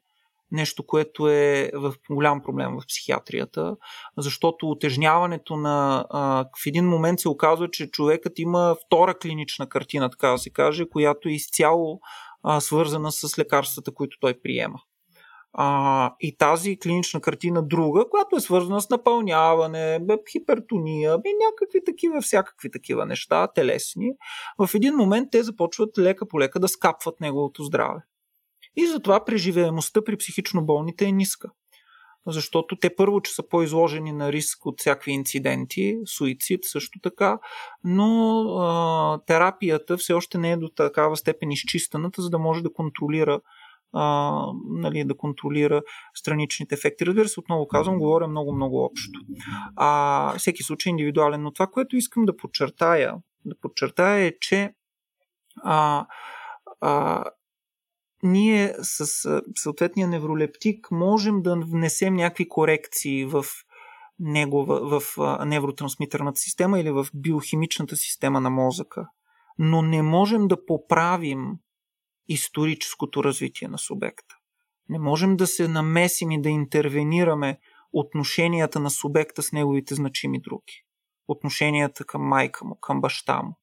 нещо, което е в голям проблем в психиатрията, защото утежняването на... в един момент се оказва, че човекът има втора клинична картина, така да се каже, която е изцяло свързана с лекарствата, които той приема. И тази клинична картина друга, която е свързана с напълняване, хипертония, някакви такива, всякакви такива неща, телесни, в един момент те започват лека по лека да скапват неговото здраве. И затова преживеемостта при психично болните е ниска. Защото те първо, че са по-изложени на риск от всякакви инциденти, суицид също така, но терапията все още не е до такава степен изчистената, за да може да контролира страничните ефекти. Разбира се, отново казвам, говоря много-много общо. Всеки случай е индивидуален, но това, което искам да подчертая, е, че ние с съответния невролептик можем да внесем някакви корекции в негова, в невротрансмитърната система или в биохимичната система на мозъка, но не можем да поправим историческото развитие на субекта. Не можем да се намесим и да интервенираме отношенията на субекта с неговите значими други. Отношенията към майка му, към баща му,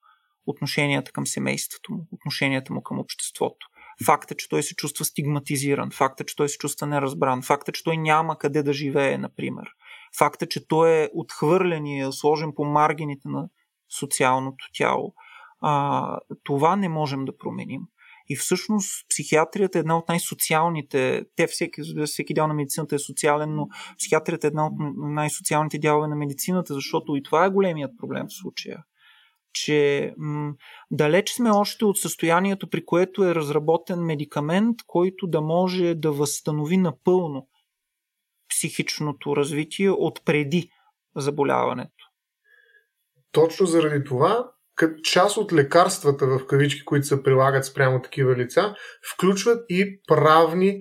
отношенията към семейството му, отношенията му към обществото. Факта, че той се чувства стигматизиран, факта, че той се чувства неразбран, факта, че той няма къде да живее, например. Факта, че той е отхвърлен и е сложен по маргините на социалното тяло. Това не можем да променим. И всъщност психиатрията е една от най-социалните, всеки дял на медицината е социален, но психиатрията е една от най-социалните дялове на медицината, защото и това е големият проблем в случая. Че далеч сме още от състоянието, при което е разработен медикамент, който да може да възстанови напълно психичното развитие от преди заболяването. Точно заради това, като част от лекарствата в кавички, които се прилагат спрямо такива лица, включват и правни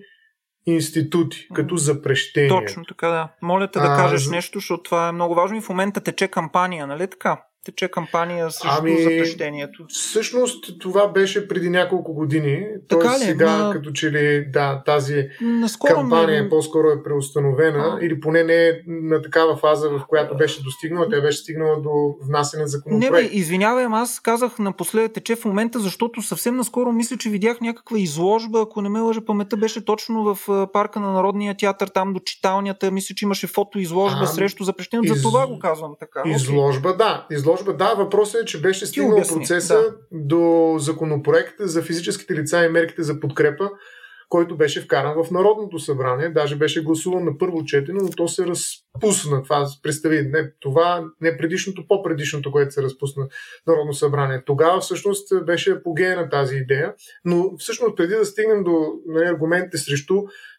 институти, като запрещение. Точно така, да. Моля те да кажеш нещо, защото това е много важно и в момента тече кампания, нали така? Тече кампания срещу запрещението. Всъщност това беше преди няколко години. Тоест сега, като че ли тази кампания по-скоро е преустановена, или поне не е на такава фаза, в която беше достигнала. Тя беше стигнала до внасене законопроект. Извинявай, аз казах напоследък тече в момента, защото съвсем наскоро мисля, че видях някаква изложба, ако не ме лъжа паметта, беше точно в парка на Народния театър, там до читалнята, мисля, че имаше фотоизложба срещу запрещението. За това го казвам така. Изложба, да. Въпросът е, че беше стигнал процеса до законопроекта за физическите лица и мерките за подкрепа, който беше вкаран в Народното събрание. Даже беше гласуван на първо четене, но то се разпусна. Това, представи, не предишното, по-предишното, което се разпусна Народно събрание. Тогава всъщност беше апогея на тази идея. Но всъщност преди да стигнем до аргументите срещу,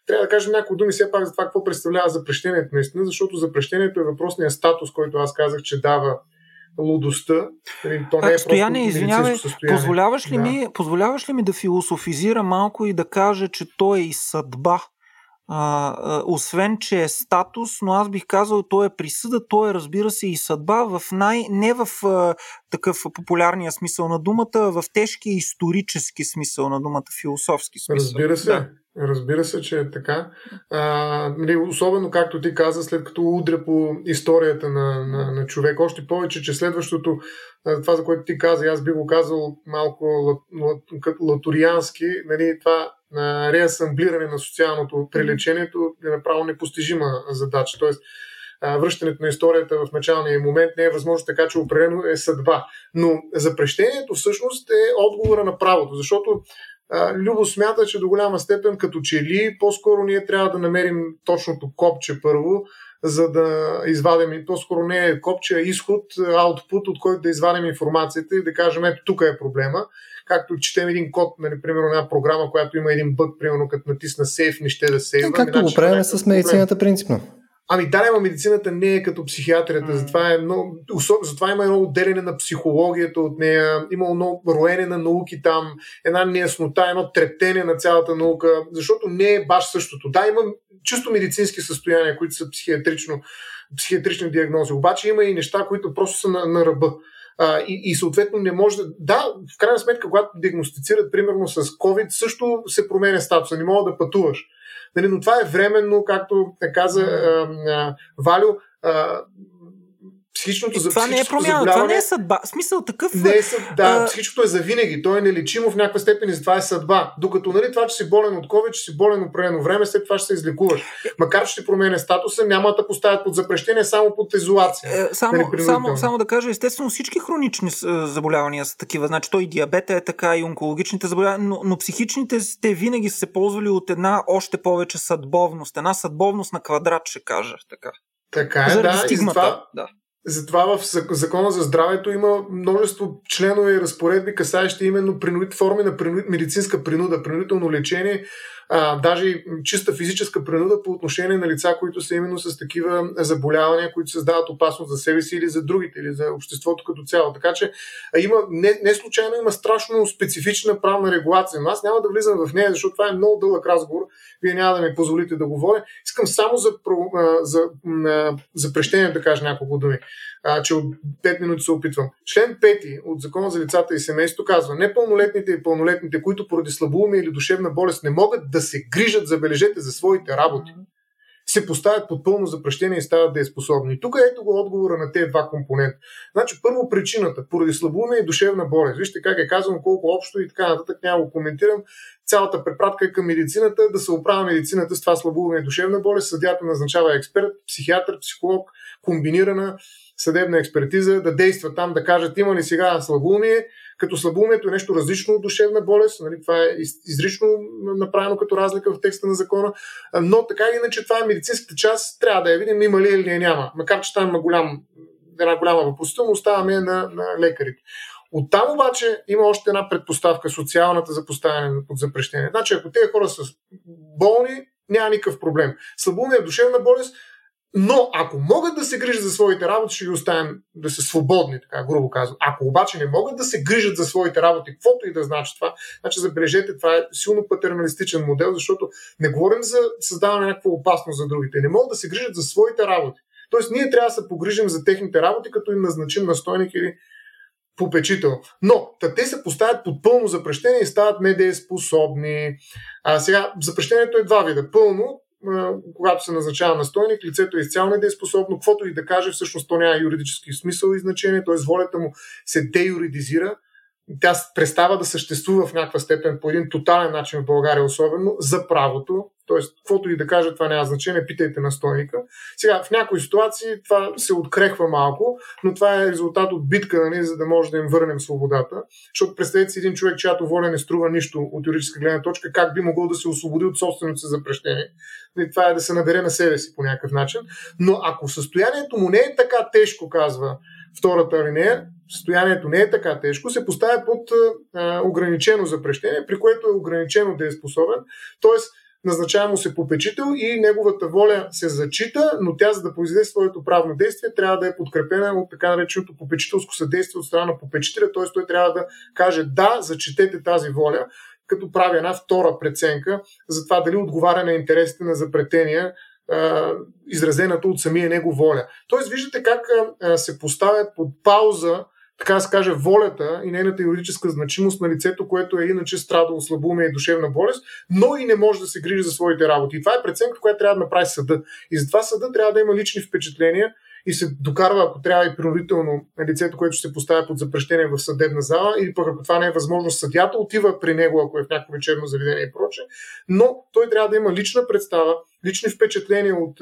трябва да кажем няколко думи все пак за това какво представлява запрещението наистина, защото запрещението е въпросният статус, който аз казах, че дава лудостта. То не е Стояне, извинявай, позволяваш ли ми да философизира малко и да кажа, че то е и съдба? Освен, че е статус, но аз бих казал, то е присъда, то е, разбира се, и съдба не в такъв популярния смисъл на думата, в тежкия исторически смисъл на думата, философски смисъл. Разбира се. Да. Разбира се, че е така. Особено, както ти каза, след като удря по историята на човек. Още повече, че следващото, това за което ти каза, аз би го казал малко латуриански, това реасамблиране на социалното прилечението е направо непостижима задача. Тоест, връщането на историята в началния момент не е възможно, така че определено е съдба. Но запрещението всъщност е отговора на правото, защото Любо смята, че до голяма степен като че ли, по-скоро ние трябва да намерим точното копче първо, за да извадим, и по-скоро не е копче, а изход, аутпут, от който да извадим информацията и да кажем, ето тук е проблема. Както четем един код, например, една програма, която има един бъг, примерно като натисна сейф, не ще да сейва. Както го правим с медицината принципно. Медицината не е като психиатрията, затова има едно отделяне на психологията от нея, има едно роене на науки там, една неяснота, едно трептение на цялата наука, защото не е баш същото. Да, има чисто медицински състояния, които са психиатрични диагнози, обаче има и неща, които просто са на ръба. И съответно не може в крайна сметка, когато диагностицират примерно с COVID, също се променя статуса, не мога да пътуваш. Нали, но това е временно, както каза Валю, психичното за това не е промяна, това не е съдба. Смисъл такъв. Психичното е завинаги. То е нелечимо в някаква степен и затова е съдба. Докато нали, това, че си болен от COVID, че си болен определено време, след това ще се излекуваш. Макар че ще променя статуса, няма да поставят под запрещение, само под изолация. Само да кажа, естествено всички хронични заболявания са такива. Значи то и диабета е така, и онкологичните заболявания, но психичните те винаги са се ползвали от една още повече съдбовност. Една съдбовност на квадрат, ще кажа. Така е, заради стигмата. Затова в Закона за здравето има множество членове и разпоредби, касаещи именно форми на медицинска принуда, принудително лечение, даже чиста физическа принуда по отношение на лица, които са именно с такива заболявания, които създават опасност за себе си или за другите, или за обществото като цяло. Така че не случайно има страшно специфична правна регулация, но аз няма да влизам в нея, защото това е много дълъг разговор. Вие няма да ми позволите да говоря. Искам само за прещение да кажа няколко думи, че от 5 минути се опитвам. Член 5 от Закона за лицата и семейството казва: непълнолетните и пълнолетните, които поради слабоумие или душевна болест не могат да се грижат, забележете, за своите работи, се поставят под пълно запрещение и стават дееспособни. И тук ето го отговора на тези два компонента. Значи, първо причината, поради слабоумие и душевна болест. Вижте как е казано, колко общо и така нататък, няма го коментирам. Цялата препратка е към медицината, да се оправя медицината с това слабоумие и душевна болест. Съдията назначава експерт, психиатър, психолог, комбинирана съдебна експертиза, да действа там, да кажат има ли сега слабоумие, като слабоумието е нещо различно от душевна болест, нали, това е изрично направено като разлика в текста на закона, но така или иначе това е медицинската част, трябва да я видим има ли или няма, макар че там има една голяма въпросителна, оставаме на лекарите. Оттам обаче има още една предпоставка, социалната, за поставяне под запрещение. Значи ако тези хора са болни, няма никакъв проблем. Слабоумие е душевна болест, но ако могат да се грижат за своите работи, ще ги оставим да са свободни, така грубо казвам. Ако обаче не могат да се грижат за своите работи, каквото и да значи това, значи забележете, това е силно патерналистичен модел, защото не говорим за създаване на някаква опасност за другите. Не могат да се грижат за своите работи. Тоест ние трябва да се погрижим за техните работи, като им назначим настойник или попечител. Но те се поставят под пълно запрещение и стават недееспособни. Сега запрещението е два вида. Пълно, когато се назначава настойник, лицето е изцяло недееспособно, каквото и да каже, всъщност то няма юридически смисъл и значение, т.е. волята му се деюридизира, тя престава да съществува в някаква степен по един тотален начин в България, особено за правото, т.е. каквото и да каже, това няма значение, питайте настойника. Сега, в някои ситуации това се открехва малко, но това е резултат от битка, нали, за да може да им върнем свободата, защото представете си един човек, чиято воля не струва нищо от юридическа гледна точка, как би могъл да се освободи от собственото си запрещение. И това е да се набере на себе си по някакъв начин, но ако състоянието му не е така тежко, казва втората алинея, състоянието не е така тежко, се поставя под ограничено запрещение, при което е ограничено дееспособен, т.е. назначава му се попечител и неговата воля се зачита, но тя, за да произведе своето правно действие, трябва да е подкрепена от така нареченото попечителско съдействие от страна на попечителя, т.е. той трябва да каже да, зачетете тази воля, като прави една втора преценка за това дали отговаря на интересите на запретения, изразената от самия него воля. Тоест виждате как се поставя под пауза, така да се каже, волята и нейната юридическа значимост на лицето, което е иначе страдало слабоумие и душевна болест, но и не може да се грижи за своите работи. И това е преценка, която трябва да направи съда. И затова съда трябва да има лични впечатления и се докарва, ако трябва и принудително лицето, което ще се поставя под запрещение в съдебна зала, или пък ако това не е възможно, съдията отива при него, ако е в някакво лечебно заведение и прочее, но той трябва да има лична представа, лични впечатления от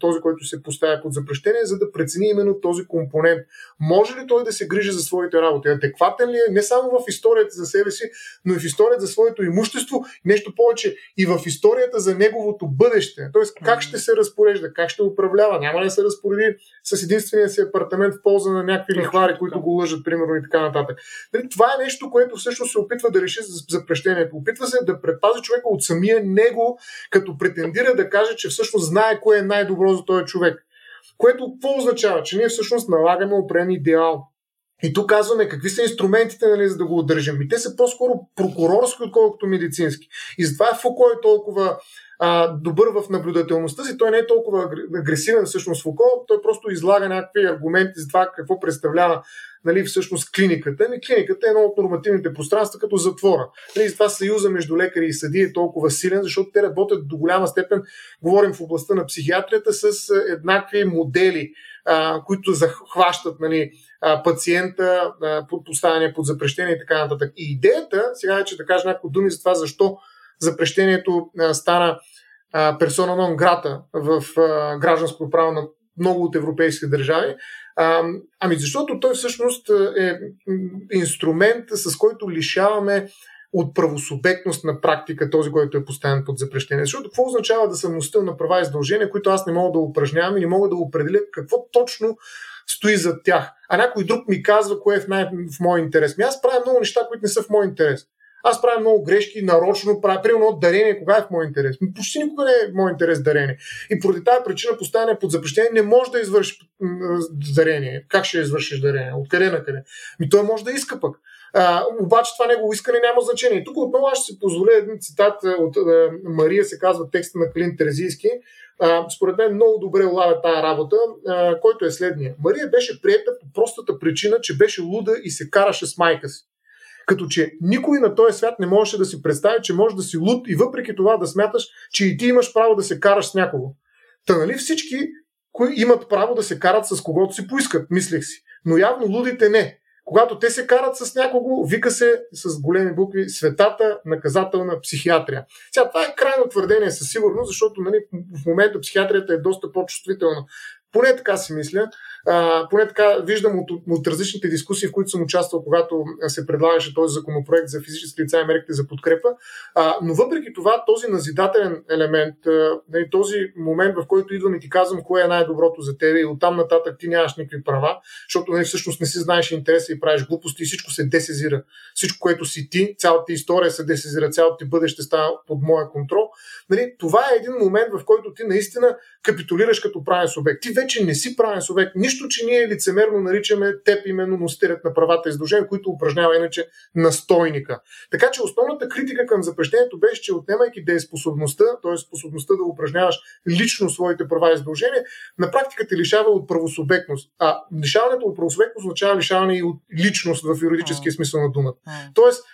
този, който се поставя под запрещение, за да прецени именно този компонент. Може ли той да се грижи за своите работи? Адекватен ли е не само в историята за себе си, но и в историята за своето имущество, нещо повече, и в историята за неговото бъдеще. Тоест, как ще се разпорежда, как ще управлява, няма ли да се разпореди с единствения си апартамент в полза на някакви лихвари, които го лъжат, примерно, и така нататък. Това е нещо, което всъщност се опитва да реши запрещението. Опитва се да предпази човека от самия него, като претендира да каже, че всъщност знае кое е най-добро за този човек. Което какво означава? Че ние всъщност налагаме определен идеал. И тук казваме какви са инструментите, нали, за да го удържим. И те са по-скоро прокурорски, отколкото медицински. И затова Фуко е толкова добър в наблюдателността си, той не е толкова агресивен всъщност Фуко, той просто излага някакви аргументи за това какво представлява, нали, всъщност клиниката. Ами клиниката е едно от нормативните пространства като затвора. Нали, затова съюза между лекари и съдии е толкова силен, защото те работят до голяма степен, говорим в областта на психиатрията, с еднакви модели, които захващат, нали, пациента, поставяне под запрещение и така нататък. И идеята, сега е, че да кажа няколко думи за това, защо запрещението стана персона нон грата в гражданското право на много от европейски държави. Ами защото той всъщност е инструмент, с който лишаваме от правосубектност на практика този, който е поставен под запрещение. Защото какво означава да съм носител на права и задължения, които аз не мога да упражнявам и не мога да определя какво точно стои зад тях. А някой друг ми казва кое е в мой интерес. Ми аз правя много неща, които не са в мой интерес. Аз правя много грешки, нарочно правя, примерно дарение, кога е в мой интерес. Почти никога не е в мой интерес дарение. И поради тази причина поставяне под запрещение не може да извърши дарение. Как ще извършиш дарение? Откъде на къде? Ми той може да иска пък. Обаче това негово искане няма значение. И тук отново аз ще си позволя един цитат от Мария, се казва текста на Калин Терзийски. Според мен много добре улавя тая работа, който е следния. Мария беше приета по простата причина, че беше луда и се караше с майка си. Като че никой на този свят не можеше да си представи, че може да си луд и въпреки това да смяташ, че и ти имаш право да се караш с някого. Та нали всички, които имат право да се карат с когото си поискат, мислех си. Но явно лудите не. Когато те се карат с някого, вика се с големи букви светата наказателна психиатрия. Сега това е крайно твърдение със сигурност, защото нали, в момента психиатрията е доста по-чувствителна. Поне така си мисля, поне така виждам от различните дискусии, в които съм участвал, когато се предлагаше този законопроект за физически лица и мерките за подкрепа, но въпреки това този назидателен елемент, този момент, в който идвам и ти казвам кое е най-доброто за тебе и оттам нататък ти нямаш никакви права, защото всъщност не си знаеш интереса и правиш глупости и всичко се десезира. Всичко, което си ти, цялата ти история се десезира, цялото ти бъдеще става под моя контрол. Това е един момент, в който ти наистина капитулираш като правен субект. Ти вече не си правен субект. Нищо, че ние лицемерно наричаме теб именно носителят на правата и задължения, които упражнява иначе настойника. Така че основната критика към запрещението беше, че отнемайки дееспособността, т.е. способността да упражняваш лично своите права и задължения, на практика те лишава от правосубектност. А лишаването от правосубектност означава лишаване и от личност в юридическия смисъл на думата. Тоест,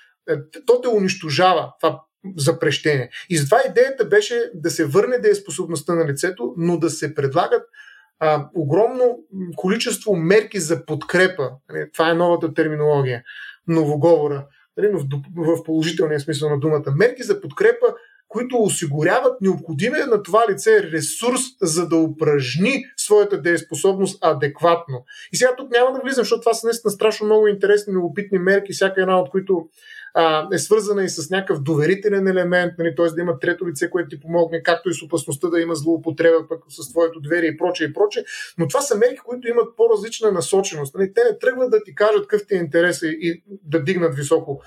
то те унищожава това запрещение. И затова идеята беше да се върне дееспособността на лицето, но да се предлагат огромно количество мерки за подкрепа. Това е новата терминология, новоговора, в положителния смисъл на думата. Мерки за подкрепа, които осигуряват необходимия на това лице ресурс, за да упражни своята дееспособност адекватно. И сега тук няма да влизам, защото това са наистина страшно много интересни, любопитни мерки, всяка една от които е свързана и с някакъв доверителен елемент, нали, т.е. да има трето лице, което ти помогне, както и с опасността да има злоупотреба пък с твоето доверие и прочее, и прочее. Но това са мерки, които имат по-различна насоченост. Нали, те не тръгват да ти кажат какъв ти е интерес и да дигнат високо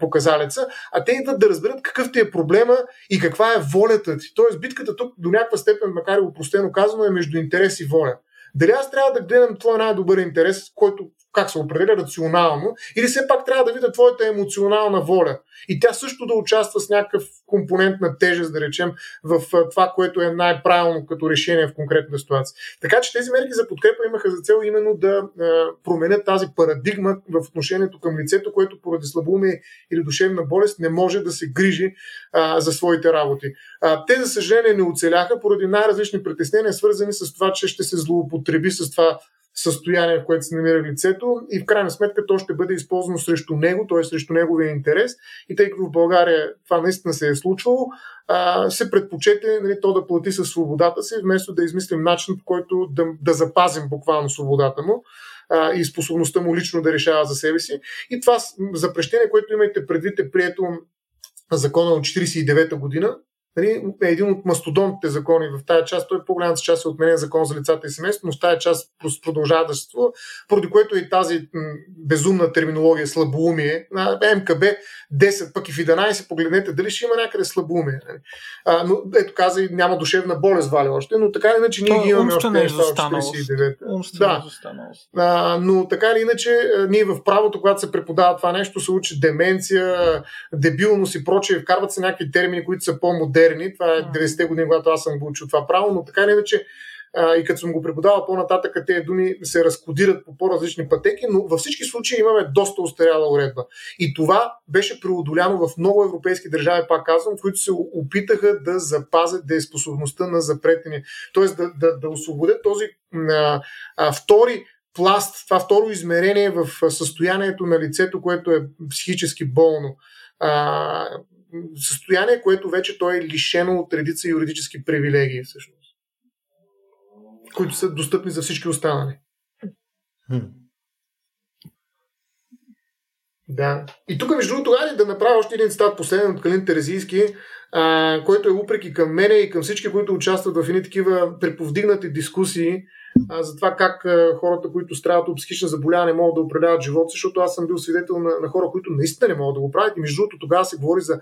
показалеца, а те идват да разберат какъв ти е проблема и каква е волята ти. Т.е. битката тук до някаква степен, макар и опростено казано, е между интерес и воля. Дали аз трябва да гледам твой най-добър интерес, който как се определя рационално, или все пак трябва да видя твоята емоционална воля. И тя също да участва с някакъв компонент на тежест, да речем, в това, което е най-правилно като решение в конкретна ситуация. Така че тези мерки за подкрепа имаха за цел именно да променят тази парадигма в отношението към лицето, което поради слабоумие или душевна болест не може да се грижи за своите работи. Те, за съжаление, не оцеляха поради най-различни притеснения, свързани с това, че ще се злоупотреби с това състояние, в което се намира лицето и в крайна сметка то ще бъде използвано срещу него, т.е. срещу неговия интерес и тъй като в България това наистина се е случвало, се предпочете то да плати със свободата си, вместо да измислим начин, по който да запазим буквално свободата му и способността му лично да решава за себе си. И това запрещение, което имайте предвид е прието на закона от 1949 година, е един от мастодонтите закони в тая част, той по-голямата част е отменен закон за лицата и семейството, но в тая част продължава да съществува, поради което и тази безумна терминология слабоумие на МКБ 10 пък и в 11 погледнете дали ще има някъде слабоумие. Но ето каза и няма душевна болест вали още, но така или иначе ние ги имаме още нещо в 49. Да. Но така или иначе ние в правото, когато се преподава това нещо, се учи деменция, дебилност и прочее, вкарват се някакви термини, които са по-модерни модерни. Това е 90-те години, когато аз съм го учил това право, но така не вече и като съм го преподавал по-нататък, тези думи се разкодират по по-различни пътеки, но във всички случаи имаме доста остаряла уредба. И това беше преодоляно в много европейски държави, пак казвам, които се опитаха да запазят дееспособността на запретени, т.е. да освободят този втори пласт, това второ измерение в състоянието на лицето, което е психически болно. Състояние, което вече той е лишено от редица юридически привилегии, всъщност, които са достъпни за всички останали. Да. И тук, между другото, да направя още един цитат, последен от Калин Терзийски, който е упреки към мене и към всички, които участват в едни такива преповдигнати дискусии за това как хората, които страдат от психична заболяване, могат да управляват живота, защото аз съм бил свидетел на хора, които наистина не могат да го правят. И между другото, тогава се говори за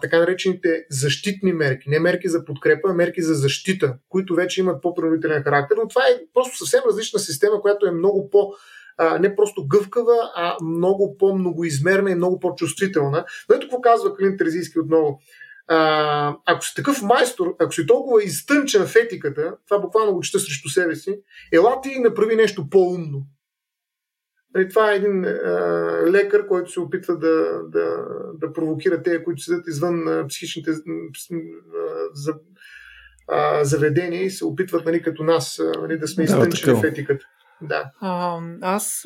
така наречените защитни мерки, не мерки за подкрепа, а мерки за защита, които вече имат по-принудителен характер, но това е просто съвсем различна система, която е много по- не просто гъвкава, а много по-многоизмерна и много по-чувствителна. Но ето какво казва Калин Терзийски отново. Ако си такъв майстор, ако си толкова изтънчен в етиката, това буквално го чета срещу себе си, ела ти и направи нещо по-умно. Това е един лекар, който се опитва да провокира тези, които седят извън психичните заведения и се опитват, като нас, да сме изтънчени в етиката. Да. Аз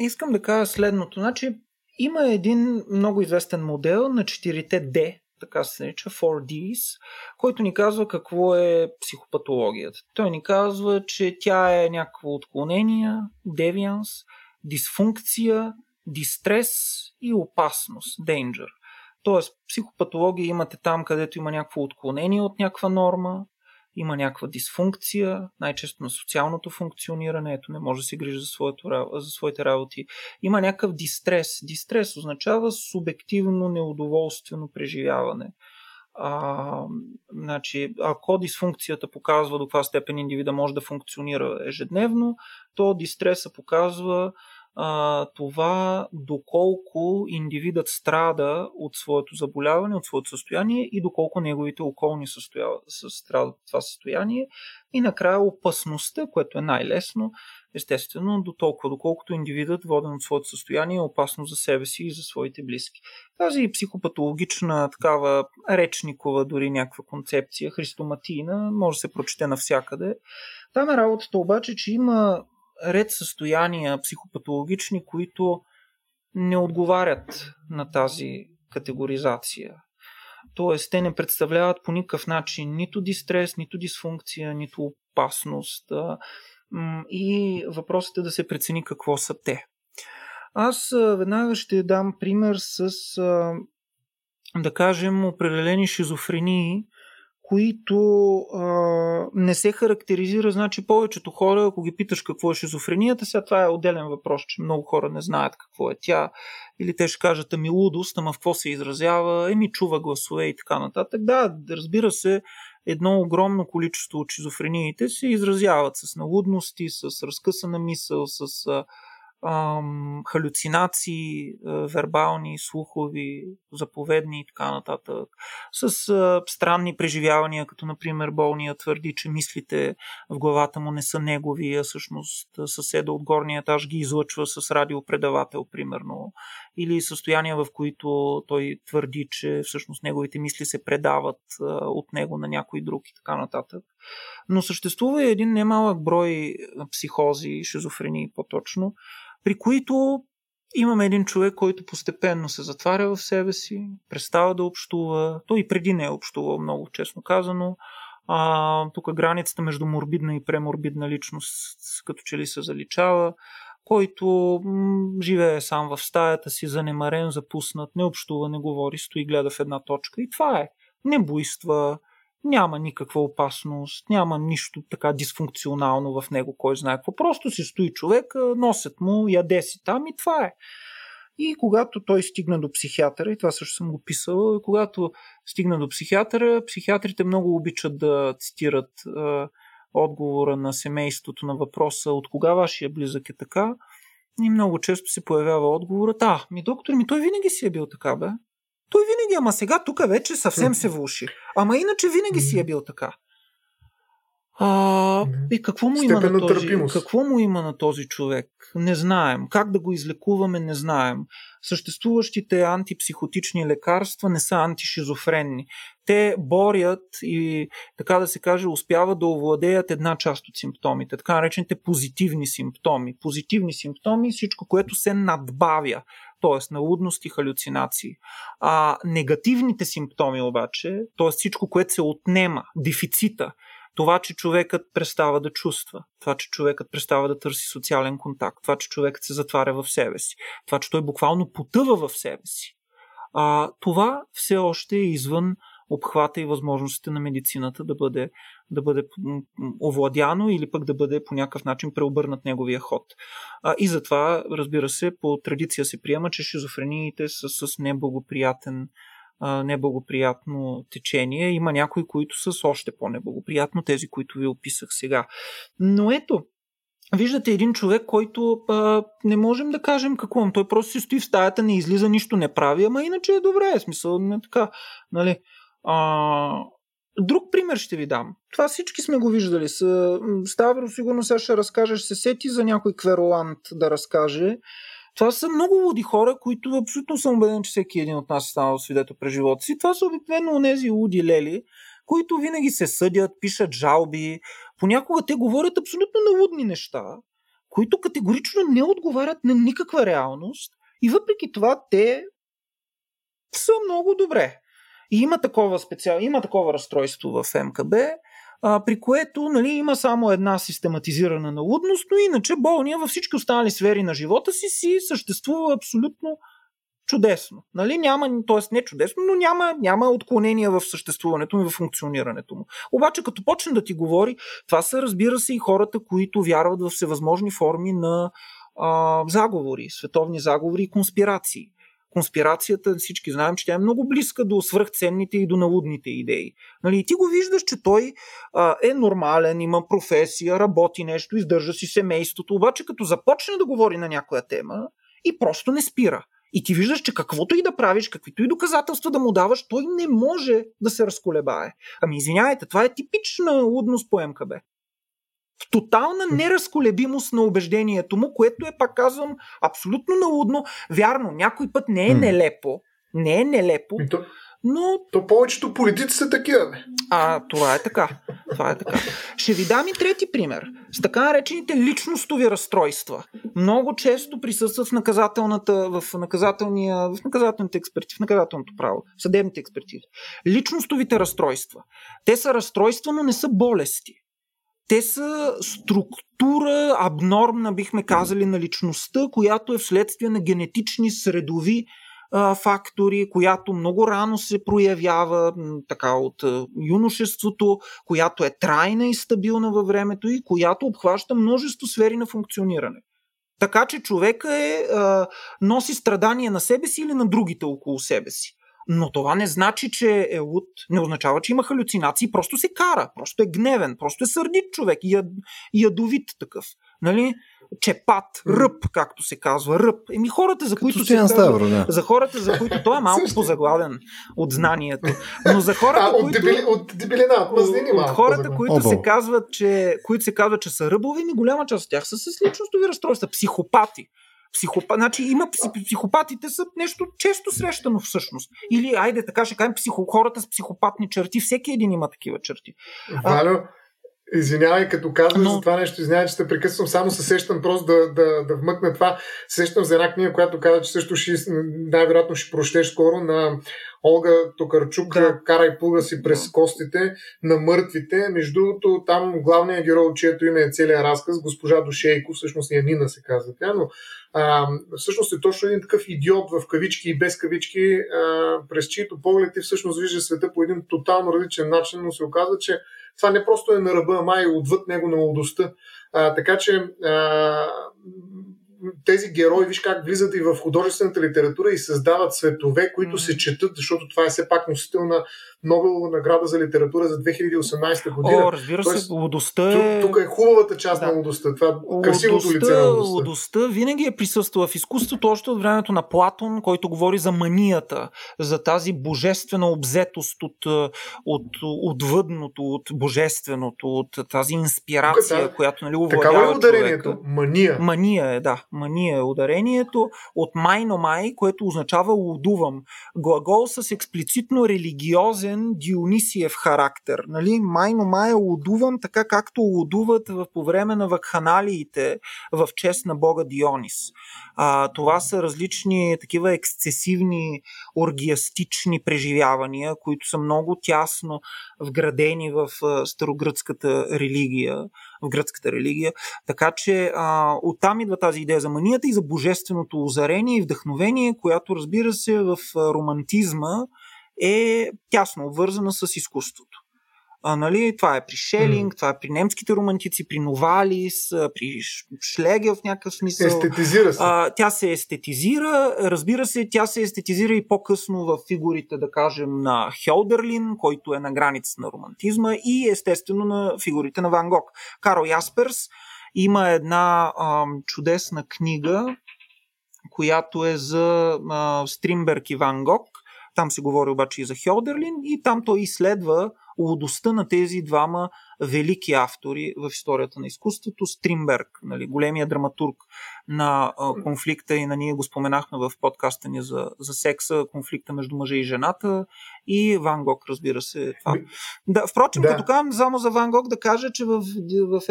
искам да кажа следното. Значи, има един много известен модел на 4D, така се нарича 4Ds, който ни казва какво е психопатологията. Той ни казва, че тя е някакво отклонение, девианс, дисфункция, дистрес и опасност, danger. Тоест, психопатология имате там, където има някакво отклонение от някаква норма, има някаква дисфункция, най-често на социалното функциониране, не може да се грижи за своите работи. Има някакъв дистрес. Дистрес означава субективно неудоволствено преживяване. Ако дисфункцията показва до каква степен индивида може да функционира ежедневно, то дистреса показва това доколко индивидът страда от своето заболяване, от своето състояние и доколко неговите околни страдат от това състояние. И накрая опасността, което е най-лесно, естествено, до толкова, доколкото индивидът, воден от своето състояние, е опасно за себе си и за своите близки. Тази психопатологична, такава речникова, дори някаква концепция, христоматийна, може да се прочете навсякъде. Там е работата обаче, че има ред състояния психопатологични, които не отговарят на тази категоризация. Тоест, те не представляват по никакъв начин нито дистрес, нито дисфункция, нито опасност. И въпросът е да се прецени какво са те. Аз веднага ще дам пример с, да кажем, определени шизофрении, които не се характеризира. Значи повечето хора, ако ги питаш какво е шизофренията, сега това е отделен въпрос, че много хора не знаят какво е тя, или те ще кажат, лудост, в какво се изразява, чува гласове и така нататък. Да, разбира се, едно огромно количество от шизофрениите се изразяват с налудности, с разкъсана мисъл, с халюцинации, вербални, слухови, заповедни и така нататък. С странни преживявания, като например болния твърди, че мислите в главата му не са негови, а всъщност съседа от горния етаж ги излъчва с радиопредавател, примерно. Или състояния, в които той твърди, че всъщност неговите мисли се предават от него на някой друг и така нататък. Но съществува един немалък брой психози, шизофрении по-точно, при които имаме един човек, който постепенно се затваря в себе си, престава да общува, той и преди не е общувал много, честно казано. Тук границата между морбидна и преморбидна личност като че ли се заличава, който живее сам в стаята си, занемарен, запуснат, не общува, не говори, стои, гледа в една точка и това е. Не буйства, няма никаква опасност, няма нищо така дисфункционално в него, кой знае какво. Просто си стои човек, носят му, яде си там и това е. И когато той стигна до психиатъра, и това също съм го писал, когато стигна до психиатъра, психиатрите много обичат да цитират отговора на семейството на въпроса от кога вашия близък е така, и много често се появява отговорът, доктор, той винаги си е бил така, бе. Той винаги винаги, ама сега тук вече съвсем се влуши. Ама иначе винаги си е бил така. И какво му има на този, какво му има на този човек? Не знаем. Как да го излекуваме? Не знаем. Съществуващите антипсихотични лекарства не са антишизофренни. Те борят и, така да се каже, успяват да овладеят една част от симптомите, така наречените позитивни симптоми. Позитивни симптоми, всичко, което се надбавя, т.е. налудност и халюцинации. А негативните симптоми обаче, т.е. всичко, което се отнема, дефицита, това, че човекът престава да чувства, това, че човекът престава да търси социален контакт, това, че човекът се затваря в себе си, това, че той буквално потъва в себе си, това все още е извън обхвата и възможностите на медицината да бъде овладяно или пък да бъде по някакъв начин преобърнат неговия ход. И затова, разбира се, по традиция се приема, че шизофрениите са с неблагоприятно течение. Има някои, които са с още по-неблагоприятно, тези, които ви описах сега. Но ето, виждате един човек, който не можем да кажем какво им. Той просто си стои в стаята, не излиза, нищо не прави, ама иначе е добре, смисъл не така, нали. Друг пример ще ви дам. Това всички сме го виждали. Ставро, сигурно сега ще разкажеш, се сети за някой кверолант да разкаже. Това са много луди хора, които абсолютно съм убеден, че всеки един от нас е станал свидетел през живота си. Това са обикновено онези луди лели, които винаги се съдят, пишат жалби. Понякога те говорят абсолютно налудни неща, които категорично не отговарят на никаква реалност и въпреки това те са много добре. И има такова разстройство в МКБ, при което, нали, има само една систематизирана налудност, но иначе болния във всички останали сфери на живота си съществува абсолютно чудесно. Нали? Няма, т.е. не чудесно, но няма отклонения в съществуването му и в функционирането му. Обаче, като почне да ти говори, това са, разбира се, и хората, които вярват в всевъзможни форми на заговори, световни заговори и конспирации. Конспирацията, всички знаем, че тя е много близка до свръхценните и до налудните идеи. Нали? И ти го виждаш, че той е нормален, има професия, работи нещо, издържа си семейството, обаче като започне да говори на някоя тема и просто не спира. И ти виждаш, че каквото и да правиш, каквито и доказателства да му даваш, той не може да се разколебае. Ами извинявайте, това е типична налудност по МКБ. В тотална неразколебимост на убеждението му, което е, пак казвам, абсолютно налудно. Вярно, някой път не е нелепо. Не е нелепо, но... То повечето политици са такива. Това е така. Това е така. Ще ви дам и трети пример. С така наречените личностови разстройства. Много често присъства в наказателните експерти, в наказателното право, в съдебните експерти. Личностовите разстройства. Те са разстройства, но не са болести. Те са структура, абнормна, бихме казали, на личността, която е вследствие на генетични средови фактори, която много рано се проявява така от юношеството, която е трайна и стабилна във времето и която обхваща множество сфери на функциониране. Така че човека носи страдания на себе си или на другите около себе си. Но това не значи, че е луд, не означава, че има халюцинации, просто се кара, просто е гневен, просто е сърдит човек, ядовит такъв, нали? Чепат, ръб, както се казва, ръб. Еми хората, за които се казва, да. За хората, за които той е малко позагладен от знанието. Но за хората, от дебелина, от хората, които се казват, че са ръбови, ми голяма част от тях са с личностови разстройства, психопати. Значи има психопатите са нещо често срещано всъщност. Или, айде така ще кажем, хората с психопатни черти, всеки един има такива черти. Валю, извинявай, като казваш за това нещо, извинявай, че те прекъсвам, само се сещам просто да вмъкна това. Сещам за една книга, която казва, че също най-вероятно ще прочетеш скоро, на Олга Токарчук, Карай плуга си през костите на мъртвите. Между другото, там главният герой, чието име е целият разказ, госпожа Душейко, всъщност Янина се казва тя, но всъщност е точно един такъв идиот в кавички и без кавички, през чието поглед и всъщност вижда света по един тотално различен начин, но се оказва, че това не просто е на ръба, ама и отвъд него на младостта. Така че тези герои, виж как влизат и в художествената литература и създават светове, които се четат, защото това е все пак носител на Нобелова награда за литература за 2018 година. О, разбира се, тоест, лудостта е... Тук е хубавата част на лудостта, това красивото лице на лудостта. Лудостта винаги е присъствала в изкуството още от времето на Платон, който говори за манията, за тази божествена обзетост от въдното, от божественото, от тази инспирация, която нали овладява човека. Такава е ударението? Мания? Мания е, да. Мания е ударението от майномай, което означава лудувам. Глагол с експлицитно религиозен дионисиев характер. Нали? Майномай е лудувам, така както лудуват по време на вакханалиите в чест на бога Дионис. Това са различни такива ексцесивни оргиастични преживявания, които са много тясно вградени в старогръцката религия, в гръцката религия. Така че оттам идва тази идея за манията и за божественото озарение и вдъхновение, която, разбира се, в романтизма е тясно обвързана с изкуството. Нали, това е при Шелинг, това е при немските романтици, при Новалис, при Шлегел в някакъв смисъл. Естетизира се. Тя се естетизира, разбира се, тя се естетизира и по-късно в фигурите, да кажем, на Хьолдерлин, който е на границата на романтизма, и естествено на фигурите на Ван Гог. Карл Ясперс има една чудесна книга, която е за Стриндберг и Ван Гог. Там се говори обаче и за Хьолдерлин и там той изследва лудостта на тези двама велики автори в историята на изкуството. Стриндберг, нали, големия драматург на конфликта, и на ние го споменахме в подкаста ни за секса, конфликта между мъжа и жената, и Ван Гог, разбира се. Да, впрочем, да. Като казвам само за Ван Гог, да кажа, че в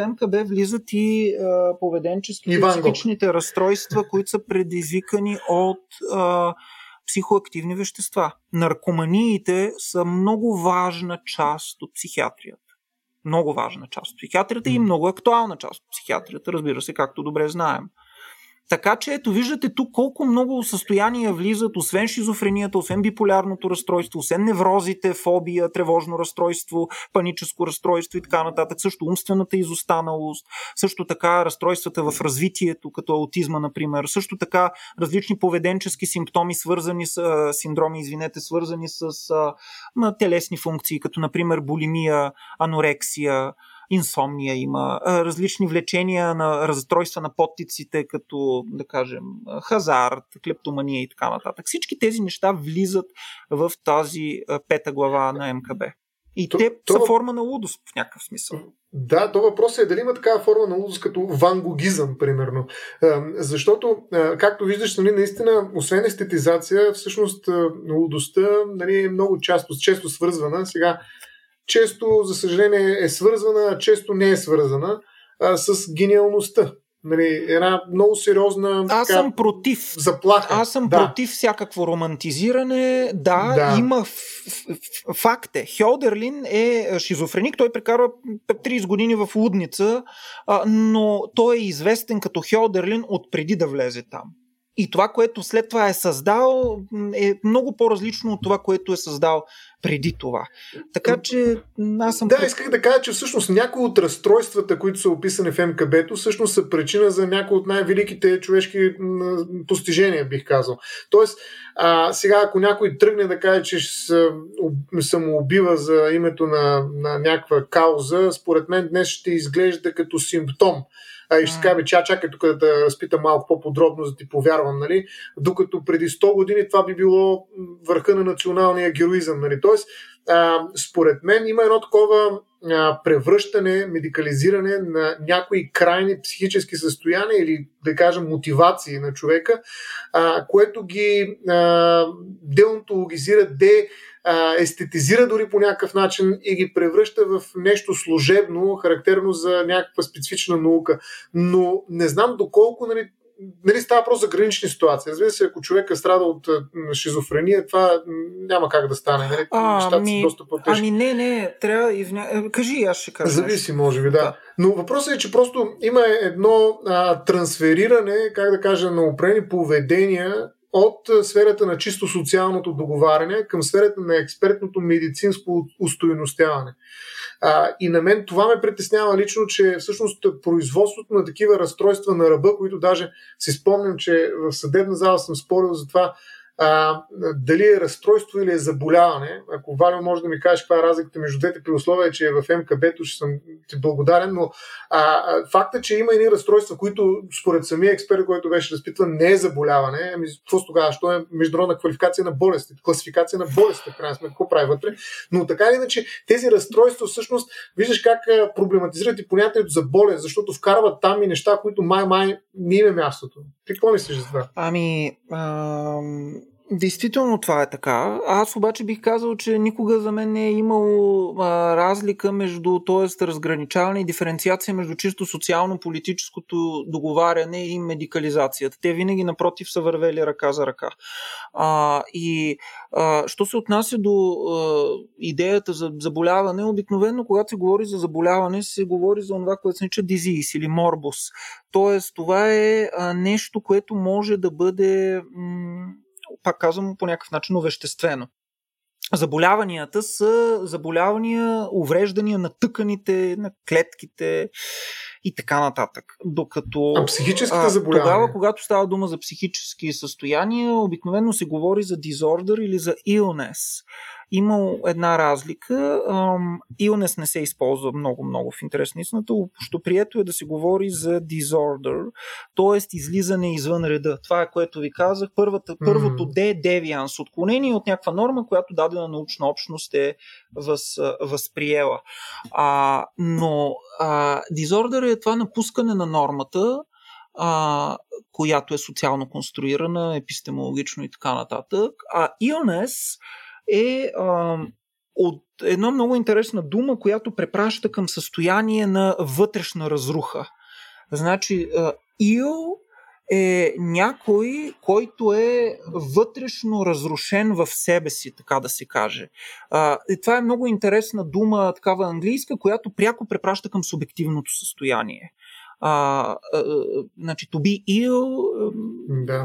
МКБ влизат и поведенческите и психичните разстройства, които са предизвикани от психоактивни вещества. Наркоманиите са много важна част от психиатрията. Много важна част от психиатрията и много актуална част от психиатрията, разбира се, както добре знаем. Така че ето виждате тук колко много състояния влизат, освен шизофренията, освен биполярното разстройство, освен неврозите, фобия, тревожно разстройство, паническо разстройство и така нататък, също умствената изостаналост, също така разстройствата в развитието, като аутизма, например, също така различни поведенчески симптоми, свързани с телесни функции, като например булимия, анорексия, инсомния има, различни влечения на разстройства на подтиците, като, да кажем, хазарт, клептомания и така нататък. Всички тези неща влизат в тази пета глава на МКБ. И са форма на лудост в някакъв смисъл. Да, то въпрос е дали има такава форма на лудост като вангогизъм, примерно. Защото, както виждаш, нали, наистина, освен естетизация, всъщност лудостта, нали, е много често свързвана. Сега често, за съжаление, е свързвана, често не е свързана с гениалността. Нали, една много сериозна заплаха. Аз съм против всякакво романтизиране. Да. Има факт е. Хьолдерлин е шизофреник. Той прекарва 30 години в лудница, но той е известен като Хьолдерлин от преди да влезе там. И това, което след това е създал, е много по-различно от това, което е създал преди това. Така че аз съм... Да, исках да кажа, че всъщност някои от разстройствата, които са описани в МКБ-то, всъщност са причина за някои от най-великите човешки постижения, бих казал. Тоест, сега ако някой тръгне да каже, че самоубива за името на някаква кауза, според мен днес ще изглежда като симптом. И ще кажа, че чакай тук да те разпитам малко по-подробно, за да ти повярвам, нали? Докато преди 100 години това би било върха на националния героизъм. Нали? Тоест, според мен има едно такова превръщане, медикализиране на някои крайни психически състояния или, да кажем, мотивации на човека, което ги деонтологизира, естетизира дори по някакъв начин и ги превръща в нещо служебно, характерно за някаква специфична наука. Но не знам доколко, нали става просто за гранични ситуации. Разбира се, ако човека страда от шизофрения, това няма как да стане. Нали? Нещата са доста по-тежки. Не, трябва и... Кажи, аз ще кажа. Зависи, може би, да. Но въпросът е, че просто има едно трансфериране, как да кажа, на определени поведения от сферата на чисто социалното договаряне към сферата на експертното медицинско устойностяване. И на мен това ме притеснява лично, че всъщност производството на такива разстройства на ръба, които даже си спомням, че в съдебна зала съм спорил за това дали е разстройство или е заболяване. Ако, Валю, може да ми кажеш каква е разликата между двете, при условие, че в МКБ-то ще съм ти благодарен, но факта, че има едни разстройства, които според самия експерт, който беше разпитван, не е заболяване. Ами, просто тогава, що е международна квалификация на болести, класификация на болести, в крайна сметка, какво прави вътре. Но така или иначе, тези разстройства всъщност, виждаш как проблематизират и понятието за болест, защото вкарват там и неща, които май не има мястото. Ти какво мислиш за това? Действително това е така. Аз обаче бих казал, че никога за мен не е имало разлика между, т.е. разграничаване и диференциация между чисто социално-политическото договаряне и медикализацията. Те винаги напротив са вървели ръка за ръка. Що се отнася до идеята за заболяване, обикновено когато се говори за заболяване, се говори за това, което се нарича disease или морбус. Тоест това е нещо, което може да бъде... пак казвам, по някакъв начин овеществено. Заболяванията са заболявания, увреждания на тъканите, на клетките и така нататък. Докато психическите заболявания. Тогава, когато става дума за психически състояния, обикновено се говори за disorder или за illness. Има една разлика. Illness не се използва много-много в интерес на истината. Общо прието е да се говори за disorder, т.е. излизане извън реда. Това е, което ви казах. Първото D е deviance, отклонение от някаква норма, която дадена научна общност е възприела. Но disorder е това напускане на нормата, която е социално конструирана, епистемологично и така нататък. А illness е от една много интересна дума, която препраща към състояние на вътрешна разруха. Значи, ил е някой, който е вътрешно разрушен в себе си, така да се каже. Това е много интересна дума, такава английска, която пряко препраща към субективното състояние. To be ill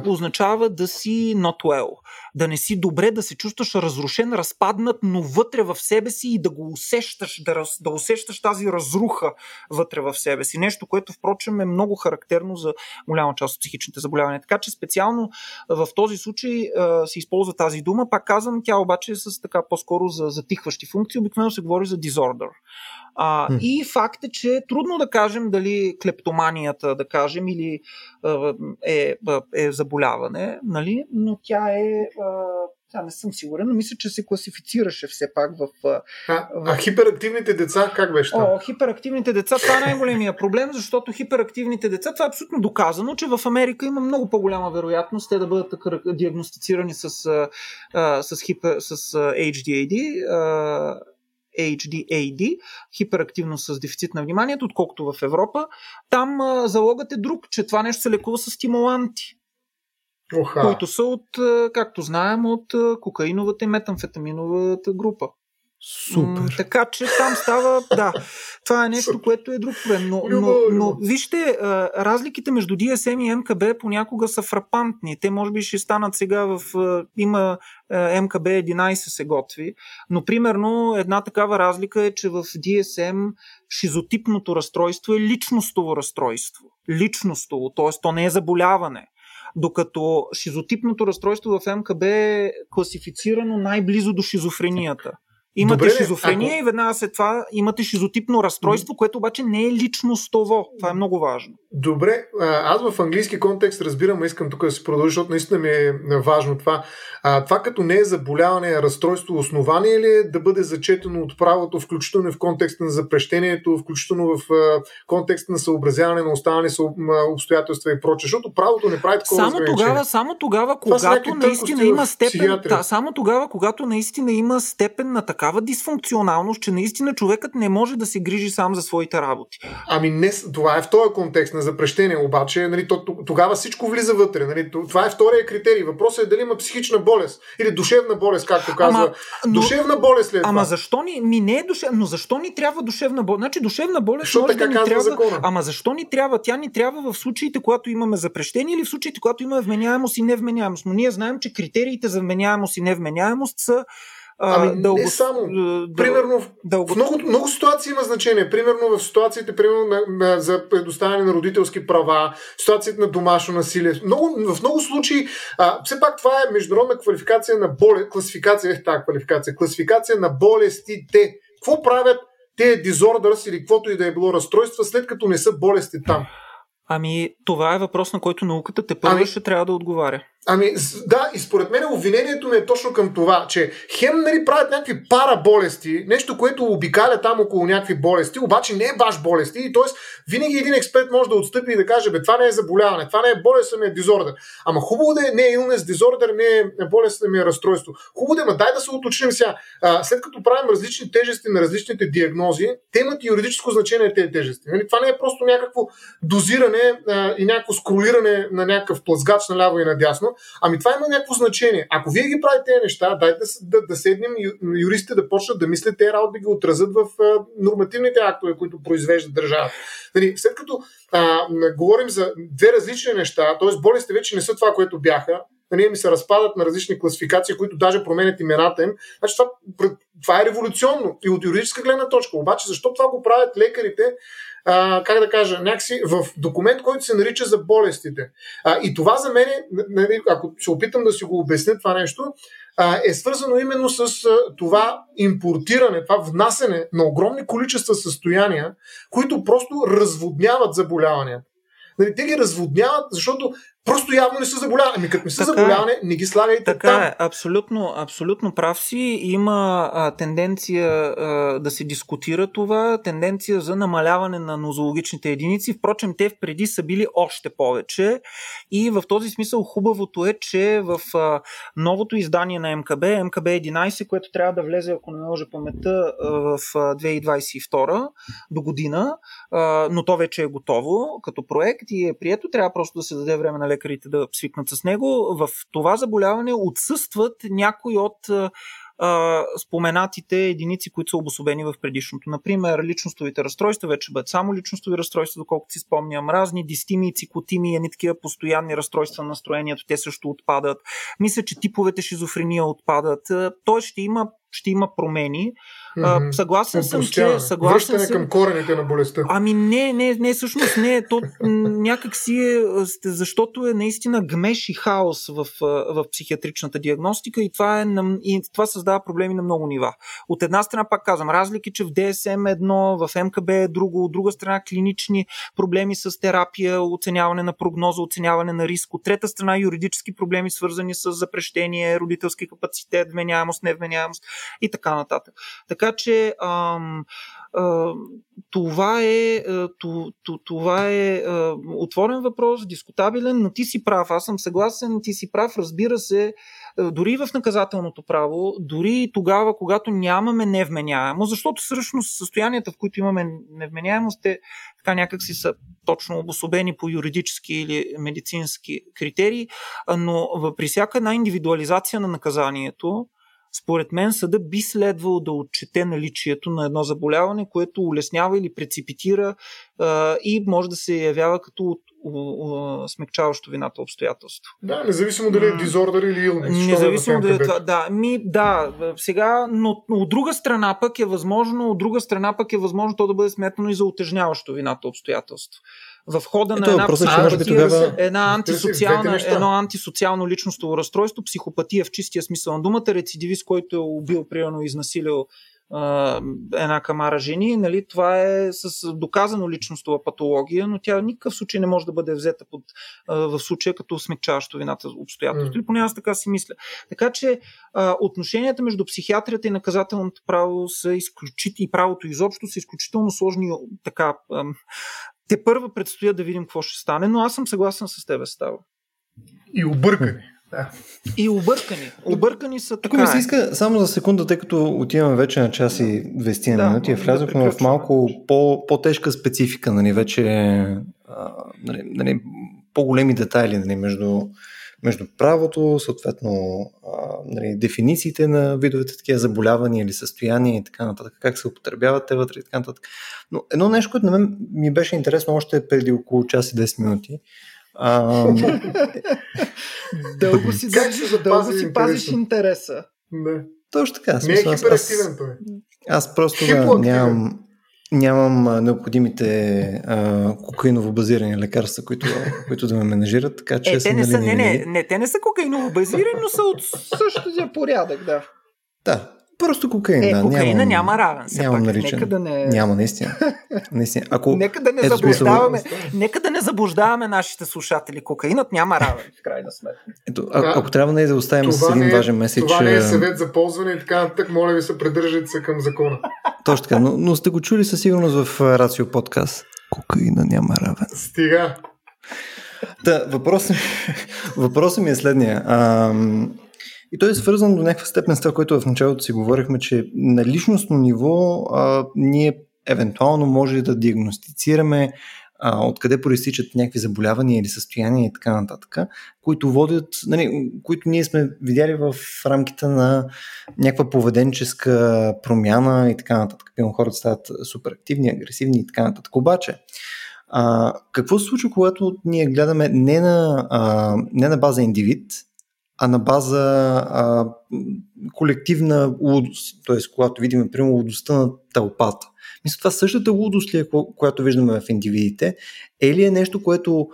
означава да си not well, да не си добре, да се чувстваш разрушен, разпаднат, но вътре в себе си и да го усещаш, да усещаш тази разруха вътре в себе си. Нещо, което впрочем е много характерно за голяма част от психичните заболявания. Така че специално в този случай се използва тази дума. Пак казвам, тя обаче е с така по-скоро за затихващи функции. Обикновено се говори за disorder. И факт е, че е трудно да кажем дали клептоманията, да кажем, или е заболяване, нали? Но тя е... не съм сигурен, но мисля, че се класифицираше все пак в хиперактивните деца, как беше там? Хиперактивните деца, това е най-големия проблем, защото хиперактивните деца, това е абсолютно доказано, че в Америка има много по-голяма вероятност те да бъдат диагностицирани с HDAD, HDAD, хиперактивност с дефицит на вниманието, отколкото в Европа. Там залогът е друг, че това нещо се лекува с стимуланти, които са както знаем, от кокаиновата и метамфетаминовата група. Супер. Така че там става, това е нещо, което е друг проблем. Но вижте, разликите между DSM и МКБ понякога са фрапантни. Те може би ще станат сега има МКБ 11 се готви, но примерно една такава разлика е, че в DSM шизотипното разстройство е личностово разстройство. Личностово, т.е. то не е заболяване. Докато шизотипното разстройство в МКБ е класифицирано най-близо до шизофренията. Имате шизофрения и веднага след това имате шизотипно разстройство, което обаче не е личностово. Това е много важно. Добре, аз в английски контекст разбирам, искам тук да се продължи, защото наистина ми е важно това. Това като не е заболяване, разстройство, основание ли е да бъде зачетено от правото, включително и в контекста на запрещението, включително в контекста на съобразяване на останали обстоятелства и прочее, защото правото не прави такова разграничение. Само тогава, когато наистина има степен на такава дисфункционалност, че наистина човекът не може да се грижи сам за своите работи. Ами не, това е в този контекст на запрещение, обаче нали, тогава всичко влиза вътре. Нали, това е втория критерий. Въпросът е дали има психична болест или душевна болест, както казва. Душевна болест ли е това? Ама защо ни, не е душевна, но защо ни трябва душевна болест? Значи душевна болест защо може да ни трябва... Закона? Ама защо ни трябва? Тя ни трябва в случаите, когато имаме запрещение или в случаите, когато имаме вменяемост и невменяемост. Но ние знаем, че критериите за вменяемост и невменяемост са не само. Примерно, в много ситуации има значение. Примерно в ситуациите за предоставяне на родителски права, ситуациите на домашно насилие. В много случаи, все пак това е международна квалификация на болест, класификация на болестите. Какво правят те disorders или каквото и да е било разстройства, след като не са болести там? Ами, това е въпрос, на който науката тепърва ще трябва да отговаря. Ами, да, и според мен обвинението ми е точно към това, че хем нали, правят някакви параболести, нещо, което обикаля там около някакви болести, обаче не е баш болести, и т.е. винаги един експерт може да отстъпи и да каже, бе, това не е заболяване, това не е болест, ами е дизордер. Ама хубаво да не е illness, дизордер, не е болест, ами е разстройство. Хубаво да, ама дай да се уточним сега. След като правим различни тежести на различните диагнози, те имат юридическо значение тези тежести. Нали? Това не е просто някакво дозиране и някакво скролиране на някакъв плъзгач наляво и надясно. Ами това има някакво значение. Ако вие ги правите тези неща, дайте да седнем юристите да почнат да мислят тези работи, да ги отразят в нормативните актове, които произвежда държавата. Нали, след като говорим за две различни неща, т.е. болестите вече не са това, което бяха, нали, ми се разпадат на различни класификации, които даже променят имената им. Значи това е революционно и от юридическа гледна точка. Обаче защо това го правят лекарите, как да кажа, някакси в документ, който се нарича за болестите. И това за мен, ако се опитам да си го обясня това нещо, е свързано именно с това импортиране, това внасене на огромни количества състояния, които просто разводняват заболяванията. Нали, те ги разводняват, защото просто явно не са заболяване. Ами като не са заболяване, не ги слагайте така там. Така е, абсолютно прав си. Има тенденция да се дискутира това, тенденция за намаляване на нозологичните единици. Впрочем, те впреди са били още повече. И в този смисъл хубавото е, че в новото издание на МКБ 11, което трябва да влезе, ако не може паметта, в 2022 до година, но то вече е готово като проект и е прието. Трябва просто да се даде време на лекарите да свикнат с него. В това заболяване отсъстват някои от споменатите единици, които са обособени в предишното. Например, личностовите разстройства, вече бъдат само личностови разстройства, доколкото си спомням, разни дистимии, цикотимии, едни такива постоянни разстройства на настроението, те също отпадат. Мисля, че типовете шизофрения отпадат. Той ще има промени. Съгласен съм, че... Връщане към корените на болестта. Ами не, всъщност не. То някак си е... Защото е наистина гмеш и хаос в психиатричната диагностика и това създава проблеми на много нива. От една страна, пак казвам, разлики, че в DSM едно, в МКБ е друго, от друга страна клинични проблеми с терапия, оценяване на прогноза, оценяване на риск. От трета страна юридически проблеми, свързани с запрещение, родителски капацитет, вменяемост, невменяемост и така нататък. Така че това е отворен въпрос, дискутабилен, но ти си прав, аз съм съгласен, ти си прав, разбира се, дори в наказателното право, дори тогава, когато нямаме невменяемост, защото всъщност състоянията, в които имаме невменяемост, те така някак си са точно обособени по юридически или медицински критерии, но при всяка една индивидуализация на наказанието, според мен съда би следвало да отчете наличието на едно заболяване, което улеснява или преципитира и може да се явява като смекчаващо вината обстоятелство. Да, независимо дали е дизордър или illness. Независимо дали е това. Да, сега, но от друга страна пък е възможно то да бъде сметнано и за утежняващо вината обстоятелство. В хода на едно антисоциално личностно разстройство, психопатия в чистия смисъл на думата, рецидивист, който е убил, примерно изнасилил една камара жени, нали, това е с доказано личностова патология, но тя в никакъв случай не може да бъде взета в случая като смекчаващо вината обстоятелство. Или поне аз така си мисля. Така че отношенията между психиатрията и наказателното право са и правото изобщо са изключително сложни, така те първо предстоят да видим какво ще стане, но аз съм съгласен с тебе, Ставро. И объркани. Да. И объркани. Объркани са така. Ако ми се иска, само за секунда, тъй като отиваме вече на час и 20 минути, влязохме в малко по-тежка специфика, нали, вече нали, по-големи детайли, нали, между правото, съответно нали, дефинициите на видовете такива заболявания или състояния и така нататък, как се употребяват те вътре и така нататък. Но едно нещо, което на мен ми беше интересно още преди около час и 10 минути, дълго си пазиш интереса. Не. Точно така. Не е хиперактивен той. Аз просто нямам необходимите кокаиново базирани лекарства, които да ме менажират, така че те не са, те не са кокаиново базирани, но са от същия порядък, да. Да. Просто кокаин. Кокаина няма равен. Нямам наричане. Да не... Няма, наистина. Ако... Нека да не заблуждаваме нашите слушатели. Кокаинът няма равен, в крайна сметка. Ето, ако трябва да оставим с един важен меседж... Това не е съвет за ползване и така нататък, моля ви се, придържайте се към закона. Точно така, но сте го чули със сигурност в Рацио Подкаст. Кокаина няма равен. Стига! Да, въпросът ми е следния. И той е свързан до някаква степен с това, което в началото си говорихме, че на личностно ниво ние евентуално може да диагностицираме откъде проистичат някакви заболявания или състояния и така нататък, които водят, нали, които ние сме видяли в рамките на някаква поведенческа промяна и така нататък. Хората стават суперактивни, агресивни и така нататък. Обаче, какво се случва, когато ние гледаме не на база индивид, а на база колективна лудост, т.е. когато видим, например, лудостта на тълпата. Мисля, това същата лудост ли е, която виждаме в индивидите, е ли е нещо, което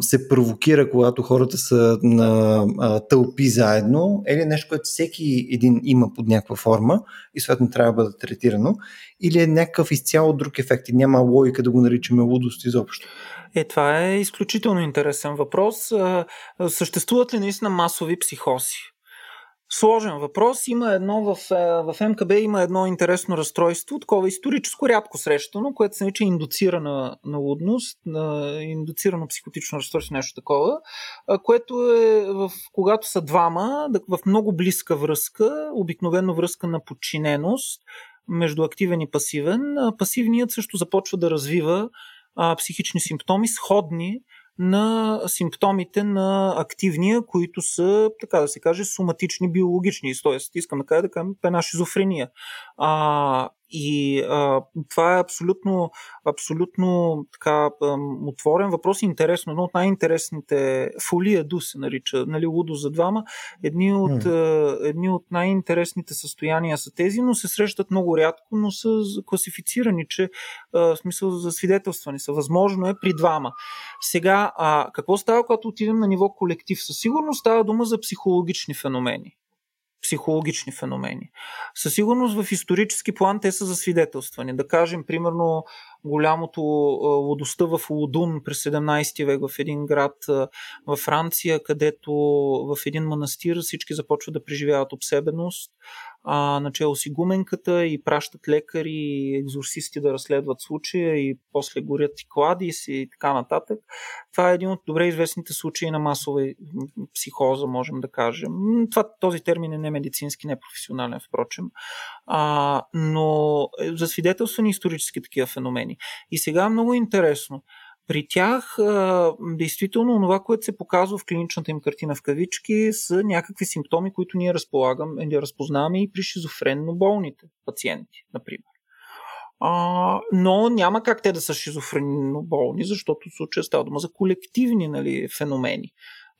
се провокира, когато хората са на тълпи заедно, е ли е нещо, което всеки един има под някаква форма и съответно трябва да бъде третирано, или е някакъв изцяло друг ефект и няма логика да го наричаме лудост изобщо? Това е изключително интересен въпрос. Съществуват ли наистина масови психози? Сложен въпрос. Има в МКБ има едно интересно разстройство, такова историческо рядко срещано, което се нарича индуцирана лудност, индуцирано психотично разстройство, нещо такова, което е когато са двама, в много близка връзка, обикновено връзка на подчиненост, между активен и пасивен. Пасивният също започва да развива психични симптоми, сходни на симптомите на активния, които са, така да се каже, соматични, биологични. Т.е. искам да кажа, пена шизофрения. Това е абсолютно така отворен въпрос. Интересно. Едно от най-интересните фолия ду се нарича, нали, лудо за двама. Едни от най-интересните състояния са тези, но се срещат много рядко, но са класифицирани, че в смисъл за свидетелствани са. Възможно е при двама. Сега, какво става, когато отидем на ниво колектив? Със сигурност става дума за психологични феномени. Със сигурност в исторически план те са засвидетелствани. Да кажем, примерно, лудостта в Лудун през 17 век в един град във Франция, където в един манастир всички започват да преживяват обсебеност, начало с игуменката, и пращат лекари и екзорсисти да разследват случая, и после горят и клади и така нататък. Това е един от добре известните случаи на масова психоза, можем да кажем. Този термин е не медицински, не професионален, впрочем. Но засвидетелствани исторически такива феномени. И сега е много интересно. При тях, действително, това, което се показва в клиничната им картина в кавички, са някакви симптоми, които ние разпознаваме и при шизофренно болните пациенти, например. Но няма как те да са шизофренно болни, защото в случая става дума за колективни, нали, феномени.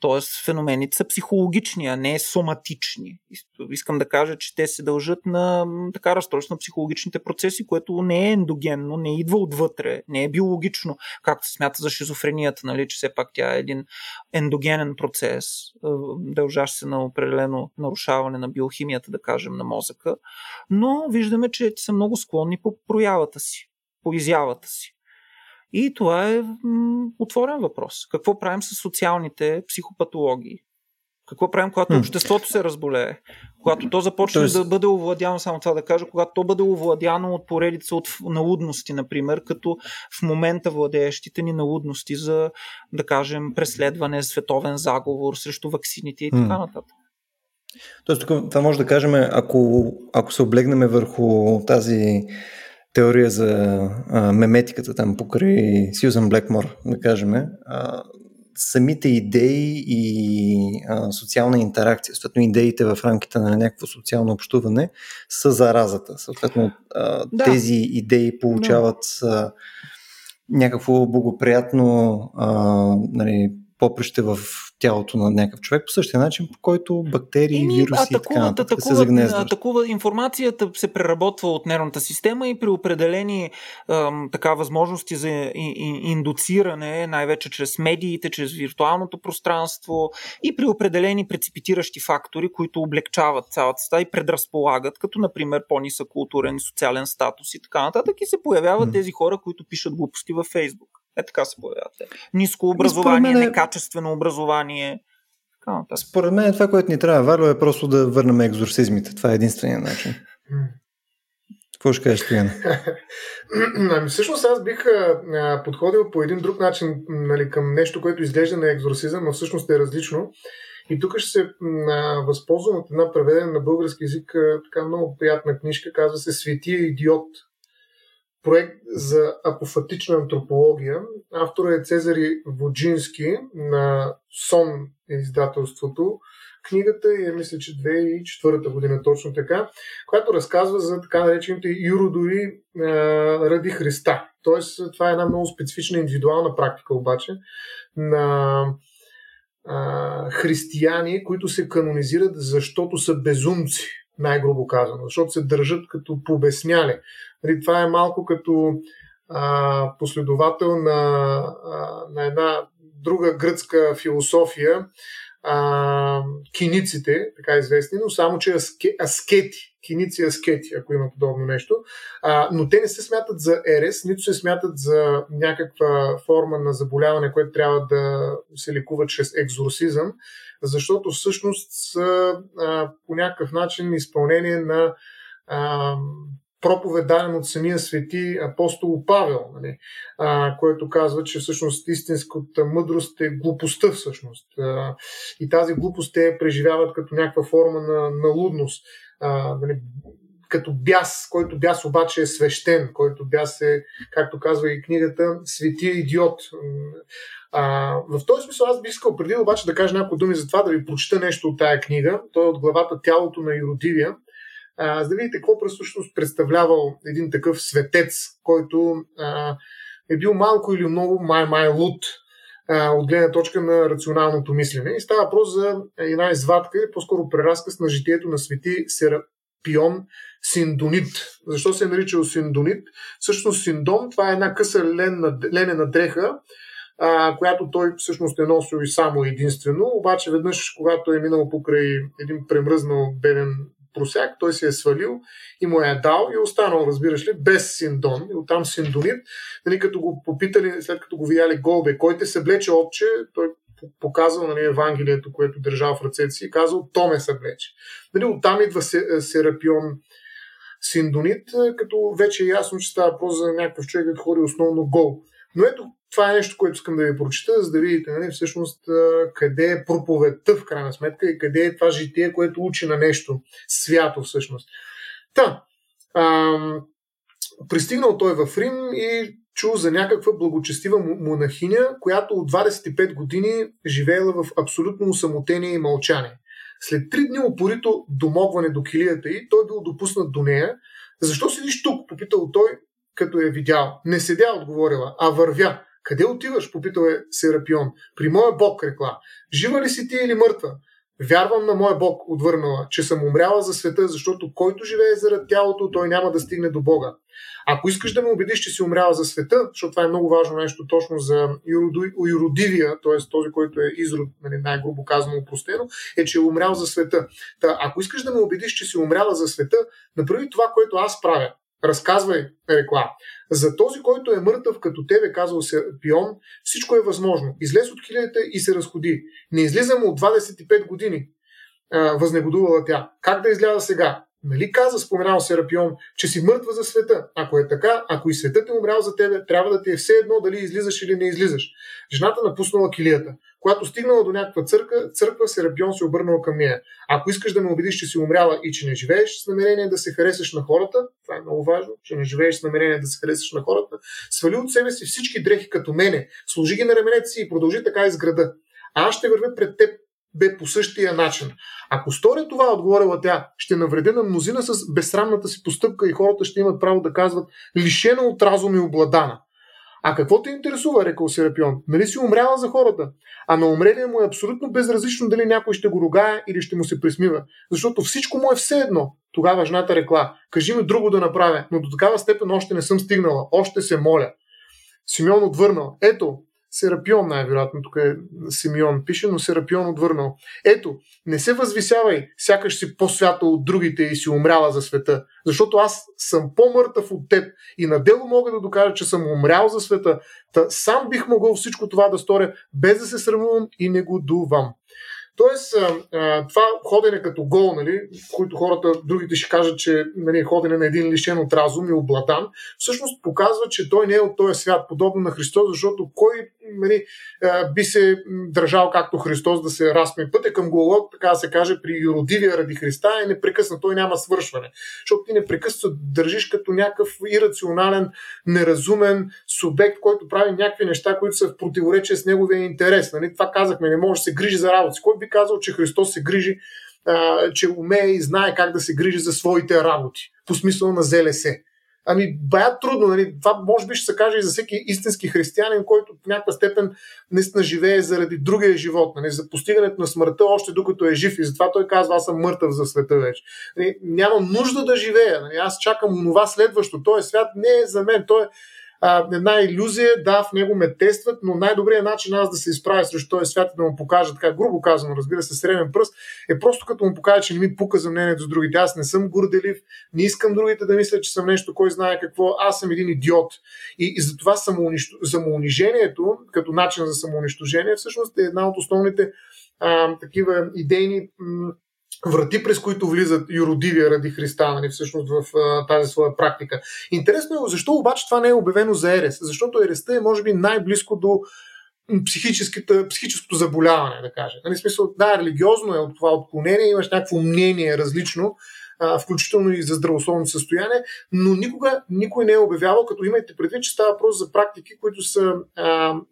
Тоест феномените са психологични, а не соматични. Искам да кажа, че те се дължат на така разстройство на психологичните процеси, което не е ендогенно, не идва отвътре, не е биологично, както се смята за шизофренията, нали, че все пак тя е един ендогенен процес, дължащ се на определено нарушаване на биохимията, да кажем, на мозъка. Но виждаме, че са много склонни по проявата си, по изявата си. И това е отворен въпрос. Какво правим с социалните психопатологии? Какво правим, когато обществото се разболее? Когато то започне да бъде овладяно, само това да кажа, когато то бъде овладяно от поредица от налудности, например, като в момента владеещите ни налудности за, да кажем, преследване, световен заговор срещу ваксините и така нататък. Тоест, тук това може да кажем, ако се облегнем върху тази теория за меметиката там покрай Сьюзан Блекмор, да кажем, самите идеи и социална интеракция, съответно идеите в рамките на някакво социално общуване са заразата. Съответно, тези идеи получават някакво благоприятно поприще в тялото на някакъв човек, по същия начин, по който бактерии, вируси и така нататък се загнездват. Атакува, информацията се преработва от нервната система и при определени възможности за индуциране, най-вече чрез медиите, чрез виртуалното пространство и при определени преципитиращи фактори, които облегчават цялата стая и предразполагат, като например по-нисък културен, социален статус и така нататък, и се появяват тези хора, които пишат глупости във Фейсбук. Така се появяват. Ниско образование, некачествено образование. Според мен това, което ни трябва, Варло, е просто да върнем екзорсизмите. Това е единственият начин. Какво ще кажеш, Стоян? Всъщност аз бих подходил по един друг начин, нали, към нещо, което изглежда на екзорсизъм, но всъщност е различно. И тук ще се възползвам от една преведена на български език така много приятна книжка, казва се "Светия идиот". Проект за апофатична антропология. Автора е Цезари Воджински на Сон издателството. Книгата е, мисля, че 2004 година, точно така, която разказва за така наречените юродови ради Христа. Тоест, това е една много специфична индивидуална практика обаче на християни, които се канонизират, защото са безумци, най-грубо казано, защото се държат като побесняли. Това е малко като последовател на една друга гръцка философия, киниците, така известни, но само че аскети, киници-аскети, ако има подобно нещо. Но те не се смятат за ерес, нито се смятат за някаква форма на заболяване, което трябва да се лекува чрез екзорсизъм, защото всъщност са по някакъв начин изпълнение на проповеден от самия свети апостол Павел, нали? Който казва, че всъщност истинската мъдрост е глупостта всъщност. И тази глупост те преживяват като някаква форма на лудност, нали? Като бяс, който бяс обаче е свещен, който бяс е, както казва и книгата, "Светия идиот". В този смисъл аз бих искал преди обаче да кажа няколко думи за това, да ви прочита нещо от тая книга. Той е от главата "Тялото на юродивия", за да видите какво всъщност представлявал един такъв светец, който е бил малко или много май-май луд от гледна точка на рационалното мислене. И става въпрос за една извадка и по-скоро преразказ на житието на свети Серапион Синдонит. Защо се е наричал Синдонит? Всъщност Синдон, това е една къса ленена дреха, която той всъщност е носил и само единствено, обаче веднъж, когато е минал покрай един премръзнал беден просяк, той се е свалил и му е дал и останал, разбираш ли, без синдон. И оттам синдонит, нали, като го попитали, след като го видяли голбе, кой те се блече, отче, той показал, нали, Евангелието, което държал в ръцете си и казал, то ме се блече. Нали, оттам идва Серапион Синдонит, като вече е ясно, че става въпрос за някакъв човек, който ходи основно гол. Но ето, това е нещо, което искам да ви прочита, за да видите, нали, всъщност къде е проповедта в крайна сметка и къде е това житие, което учи на нещо свято всъщност. Пристигнал той в Рим и чул за някаква благочестива монахиня, която от 25 години живеела в абсолютно осамотение и мълчание. След 3 дни упорито домогване до килията ѝ, той бил допуснат до нея. "Защо седиш тук?" попитал той, като я видял. "Не седя", отговорила, "а вървя." "Къде отиваш?" попитал е Серапион. "При моя Бог", рекла. "Жива ли си ти или мъртва?" "Вярвам на моя Бог", отвърнала, "че съм умряла за света, защото който живее зарад тялото, той няма да стигне до Бога. Ако искаш да ме убедиш, че си умряла за света", защото това е много важно нещо точно за юродивия, т.е. този, който е изрод, най-грубо казано опростено, е, че е умрял за света. "Ако искаш да ме убедиш, че си умряла за света, направи това, което аз правя. разказвай перекла. За този, който е мъртъв като тебе, казал се Пион, всичко е възможно. Излез от хилядите и се разходи. Не излизам от 25 години, възнегодувала тя. Как да изляза сега? Нали каза, споменал Серапион, че си мъртва за света. Ако е така, ако и светът е умрял за тебе, трябва да ти е все едно дали излизаш или не излизаш. Жената напуснала килията. Когато стигнала до някаква църква, Серапион се обърнал към нея. Ако искаш да ме убедиш, че си умряла и че не живееш с намерение да се харесаш на хората, това е много важно, че не живееш с намерение да се харесаш на хората, свали от себе си всички дрехи като мене, сложи ги на раменете си и продължи така из града. А аз ще вървя пред теб бе по същия начин. Ако стори това, отговорила тя, ще навреди на мнозина с безсрамната си постъпка и хората ще имат право да казват лишена от разум и обладана. А какво те интересува, рекал Серапион, нали си умряла за хората? А на умрелия му е абсолютно безразлично дали някой ще го ругае или ще му се присмива, защото всичко му е все едно. Тогава жената рекла, кажи ми друго да направя, но до такава степен още не съм стигнала, още се моля. Симеон отвърнал, ето, Серапион най-вероятно, тук е Симеон пише, но Серапион отвърнал. Ето, не се възвисявай, сякаш си по-свята от другите и си умряла за света, защото аз съм по-мъртъв от теб и на дело мога да докажа, че съм умрял за света. Та сам бих могъл всичко това да сторя, без да се срамувам и негодувам. Тоест, това ходене като гол, нали, които хората, другите ще кажат, че нали, ходене на един лишен от разум и обладан, всъщност показва, че той не е от този свят, подобно на Христос, защото кой нали, би се държал както Христос да се разсме пътя към голот, така да се каже, при юродивия ради Христа е непрекъснат, той няма свършване. Защото ти непрекъснато държиш като някакъв ирационален, неразумен субект, който прави някакви неща, които са в противоречие с неговия интерес. Нали? Това казахме, не може да се грижи за работа. Кой би казал, че Христос се грижи, че умее и знае как да се грижи за своите работи, по смисъл на ЗЛС. Ами, бая трудно, нали? Това може би ще се каже и за всеки истински християнин, който в някаква степен наистина живее заради другия живот, нали? За постигането на смъртта още докато е жив и затова той казва, аз съм мъртъв за света вече. Нали? Няма нужда да живея, нали? Аз чакам онова следващо, този свят не е за мен, той е една иллюзия, да, в него ме тестват, но най-добрият начин аз да се изправя срещу този свят и да му покажа, така грубо казано, разбира се, среден пръст, е просто като му покажа, че не ми пука за мнението с другите. Аз не съм горделив, не искам другите да мислят, че съм нещо, кой знае какво. Аз съм един идиот. И затова самоунижението, като начин за самоунищожение, всъщност е една от основните такива идейни врати, през които влизат юродивия ради Христа, нали, всъщност в тази своя практика. Интересно е, защо обаче това не е обявено за ерес? Защото ереста е, може би, най-близко до психическото заболяване, да кажа. Нали, в смисъл, да, религиозно е от това отклонение, имаш някакво мнение различно, включително и за здравословно състояние, но никога никой не е обявявал, като имайте предвид, че става въпрос за практики, които са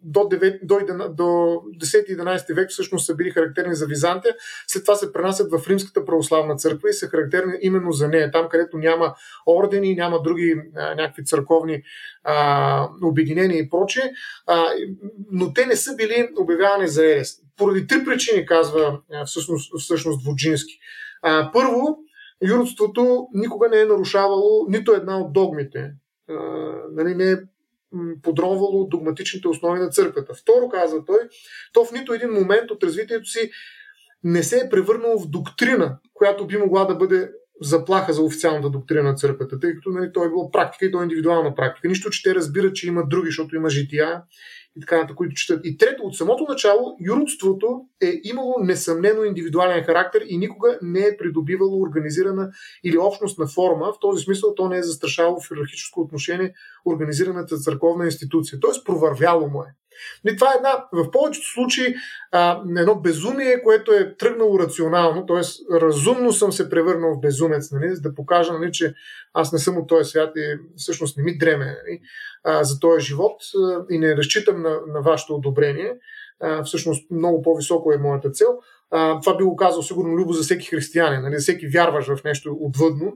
до 10-11 век всъщност са били характерни за Византия, след това се пренасят в Римската православна църква и са характерни именно за нея, там където няма ордени, няма други някакви църковни обединения и прочее, но те не са били обявявани за ерес. Поради три причини, казва всъщност Воджински. Първо, юродството никога не е нарушавало нито една от догмите. Нали, не е подронвало догматичните основи на църквата. Второ, казва той, то в нито един момент от развитието си не се е превърнало в доктрина, която би могла да бъде заплаха за официалната доктрина на църквата, тъй като нали, той е било практика и то е индивидуална практика. Нищо, че те разбират, че има други, защото има жития и така, които четат. И трето, от самото начало, юродството е имало несъмнено индивидуален характер и никога не е придобивало организирана или общностна форма. В този смисъл то не е застрашавало в йерархическо отношение организираната църковна институция. Тоест, провървяло му е. И това е в повечето случаи едно безумие, което е тръгнало рационално, т.е. разумно съм се превърнал в безумец, нали, за да покажа, нали, че аз не съм от този свят и всъщност не ми дреме нали, за този живот и не разчитам на вашето одобрение. Всъщност много по-високо е моята цел. Това би го казал сигурно Любо за всеки християнин, нали, за всеки вярваш в нещо отвъдно.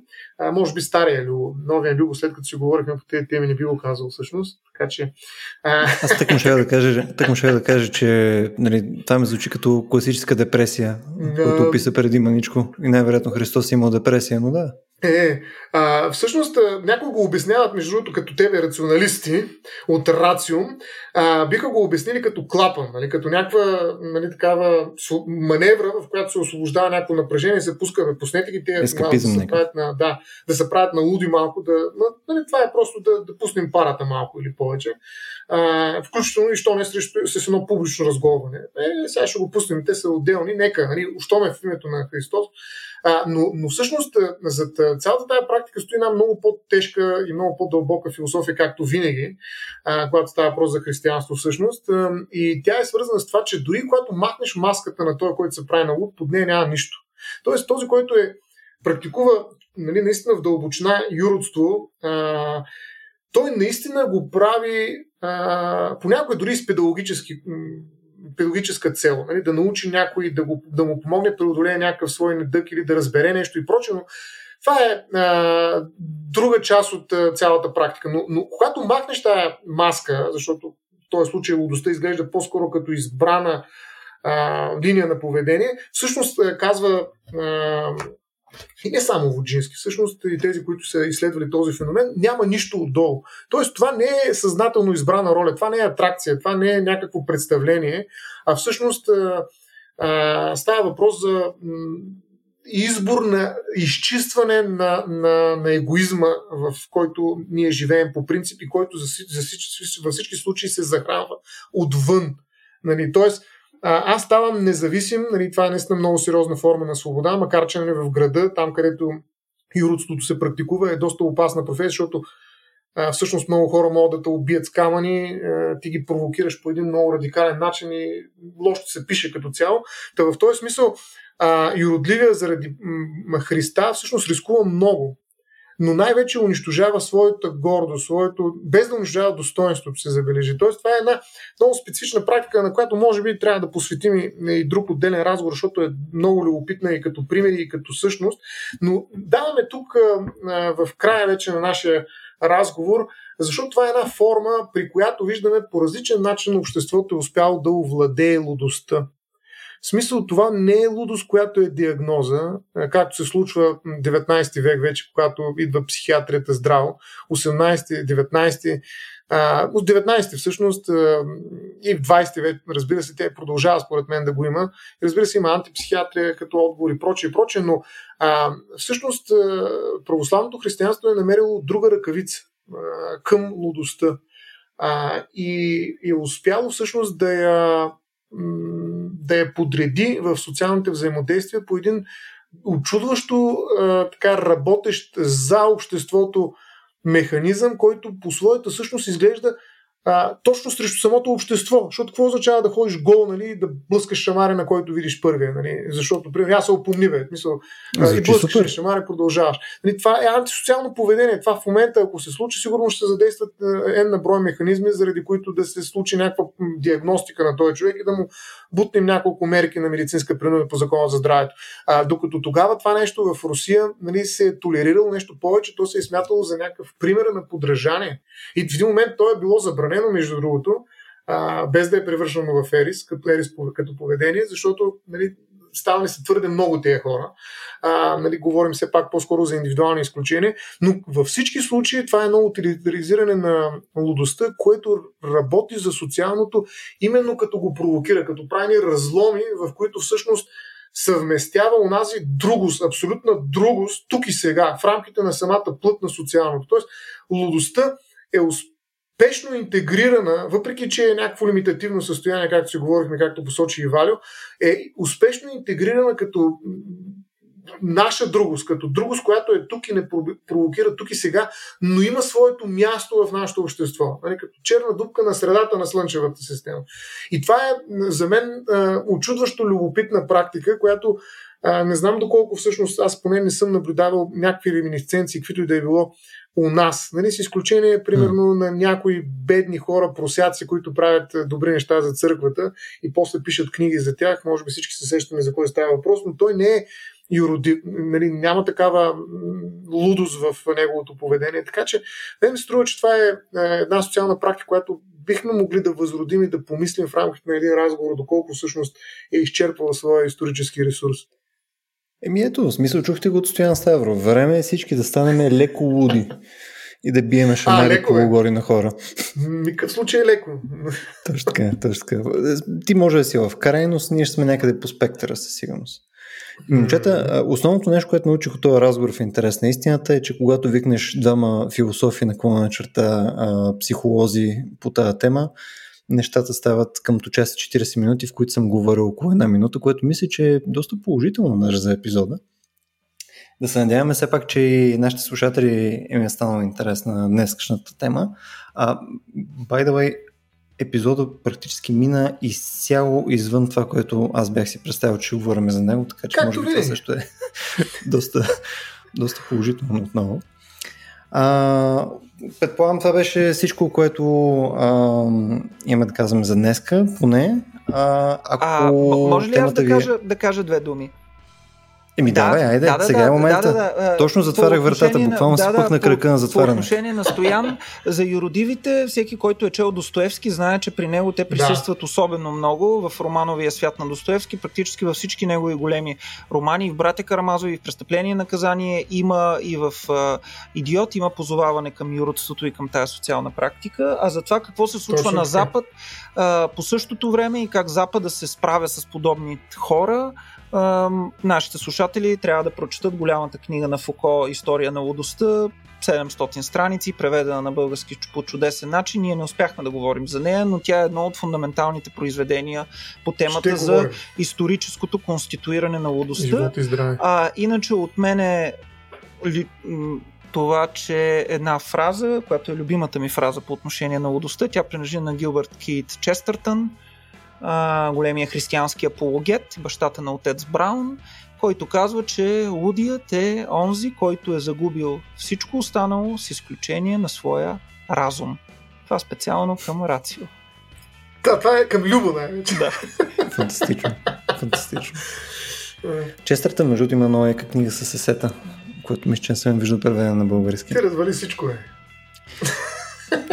Може би стария Любо, новия Любо, след като си говорихме по тези теми, не би го казал всъщност. Така че... Аз тъкмо ще да кажа, че нали, там звучи като класическа депресия, която описа преди маничко. И най-вероятно Христос е имал депресия, но да. Всъщност някои го обясняват, между другото, като тебе рационалисти от Рациум, биха го обяснили като клапан, нали, като някаква нали, такава маневра, в която се освобождава някакво напрежение и се пускаме поснете ги, те да се правят на луди малко, нали, това е просто да пуснем парата малко или повече, включително и що не с едно публично разговаряне. Сега ще го пуснем, те са отделни, нека, нали, що ме в името на Христос. Но всъщност зад цялата тая практика стои една много по-тежка и много по-дълбока философия, както винаги, когато става въпрос за християнство всъщност. И тя е свързана с това, че дори когато махнеш маската на той, който се прави на луд, под нея няма нищо. Тоест този, който практикува нали, наистина в дълбочина юродство, той наистина го прави понякога дори с педагогическа цел, нали? Да научи някой, да му помогне да преодолее някакъв свой недък или да разбере нещо и прочее, но това е друга част от цялата практика. Но когато махнеш тая маска, защото в този случай лудостта изглежда по-скоро като избрана линия на поведение, всъщност казва и не само Воджински, всъщност и тези, които са изследвали този феномен, няма нищо отдолу. Тоест това не е съзнателно избрана роля, това не е атракция, това не е някакво представление, а всъщност става въпрос за избор на изчистване на егоизма, в който ние живеем по принцип и който във всички случаи се захранва отвън. Нали? Тоест аз ставам независим, нали, това е наистина много сериозна форма на свобода, макар че нали, в града, там където юродството се практикува, е доста опасна професия, защото всъщност много хора могат да те убият с камъни, ти ги провокираш по един много радикален начин и лошо се пише като цяло. Та в този смисъл юродливия заради Христа всъщност рискува много, но най-вече унищожава своята гордост, без да унищожава достоинството се забележи. Тоест това е една много специфична практика, на която може би трябва да посветим и друг отделен разговор, защото е много любопитна и като пример, и като същност. Но даваме тук в края вече на нашия разговор, защото това е една форма, при която виждаме по различен начин обществото е успяло да овладее лудостта. В смисъл, това не е лудост, която е диагноза, както се случва 19 век вече, когато идва психиатрията здраво, 18-19, от 19 всъщност и в 20 век, разбира се, те продължава според мен да го има. Разбира се, има антипсихиатрия като отговор и прочее, но всъщност православното християнство е намерило друга ръкавица към лудостта и е успяло всъщност да я подреди в социалните взаимодействия по един очудващо така работещ за обществото механизъм, който по своята същност изглежда точно срещу самото общество. Защото какво означава да ходиш гол, нали, да блъскаш шамаре, на който видиш първия? Нали? Защото, примерно, аз се опомни, и блъскаш шамаре, продължаваш. Нали, това е антисоциално поведение. Това в момента, ако се случи, сигурно ще се задействат N на брой механизми, заради които да се случи някаква диагностика на този човек и да му бутнем няколко мерки на медицинска принуда по Закона за здравето. Докато тогава това нещо в Русия нали, се е толерирало нещо повече, то се е смятало за някакъв пример на подражание. И в един момент то е било забранено, между другото, без да е превършено в ерис, като поведение, защото нали, ставаме се твърде много тези хора. Нали, говорим все пак по-скоро за индивидуални изключения, но във всички случаи това е едно утилитаризиране на лудостта, което работи за социалното, именно като го провокира, като прави разломи, в които всъщност съвместява онази другост, абсолютна другост, тук и сега, в рамките на самата плът на социалното. Тоест, лудостта е успешно интегрирана, въпреки че е някакво лимитативно състояние, както си говорихме, както посочи и Валю, е успешно интегрирана като наша другост, като другост, която е тук и не провокира тук и сега, но има своето място в нашето общество. Като черна дупка на средата на слънчевата система. И това е за мен очудващо любопитна практика, която не знам доколко всъщност аз поне не съм наблюдавал някакви реминисценции, каквито и да е било у нас. Нали, с изключение, примерно, на някои бедни хора, просяци, които правят добри неща за църквата и после пишат книги за тях. Може би всички се сещаме за кой става въпрос, но той не е нали, няма такава лудост в неговото поведение. Така че не ми струва, че това е една социална практика, която бихме могли да възродим и да помислим в рамките на един разговор, доколко всъщност е изчерпала своя исторически ресурс. Еми ето, в смисъл, чухте го от Стоян Ставро. Време е всички да станем леко луди и да биеме шамари полугори на хора. Никакъв случай е леко. Точно така, точно така. Ти може да си в крайност, ние сме някъде по спектъра със сигурност. Момчета, основното нещо, което научих от този разговор в интерес на истината е, че когато викнеш двама философи на клона черта психолози по тази тема, нещата стават къмто час и 40 минути, в които съм говорил около една минута, което мисля, че е доста положително даже за епизода. Да се надяваме все пак, че и нашите слушатели им е станало интерес на днескашната тема. By the way, епизодът практически мина изцяло извън това, което аз бях си представил, че говорим за него, така че как може би това също е доста положително отново. Предполагам, това беше всичко, което имаме да казваме за днеска, поне. Може ли аз да кажа две думи? Еми давай, айде, сега е момента. Точно затварях вратата, буквално се пъхна кръка на затваряне. По отношение на Стоян, за юродивите, всеки, който е чел Достоевски, знае, че при него те присъстват особено много в романовия свят на Достоевски, практически във всички негови големи романи, и в Братя Карамазови, и в Престъпление и наказание, има и в Идиот, има позоваване към юродството и към тази социална практика. А за това какво се случва на Запад по същото време и как Запада се справя с подобни хора, нашите слушатели трябва да прочетат голямата книга на Фуко «История на лудостта», 700 страници, преведена на български по чудесен начин. Ние не успяхме да говорим за нея, но тя е едно от фундаменталните произведения по темата за историческото конституиране на лудостта. Иначе от мен е това, че една фраза, която е любимата ми фраза по отношение на лудостта, тя принадлежи на Гилбърт Кит Честъртън, големия християнски апологет, бащата на отец Браун, който казва, че лудият е онзи, който е загубил всичко останало с изключение на своя разум. Това специално към Рацио. Да, това е към Любо, най-вече. Да. Фантастично. Фантастично. Честърта, между другото, има нова книга със есета, която мисля, че не съм виждал преведена на български. Ти развали всичко, е.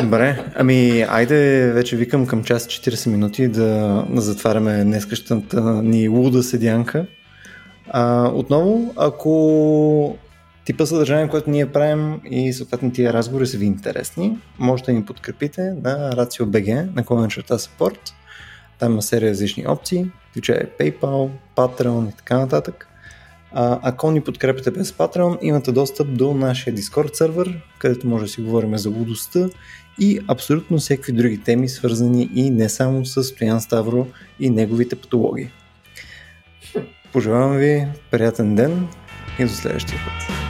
Добре, ами айде вече викам към час 40 минути да затваряме днескащата ни луда седянка. Отново, ако типа съдържание, което ние правим и съответно тия разговори са ви интересни, можете да ни подкрепите на RACIO.BG, /support. Там има серия различни опции, включая PayPal, Patreon и така нататък. Ако ни подкрепите без Patreon, имате достъп до нашия Discord сервер, където може да си говорим за лудостта и абсолютно всякакви други теми, свързани и не само с Стоян Ставро и неговите патологии. Пожелавам ви приятен ден и до следващия път.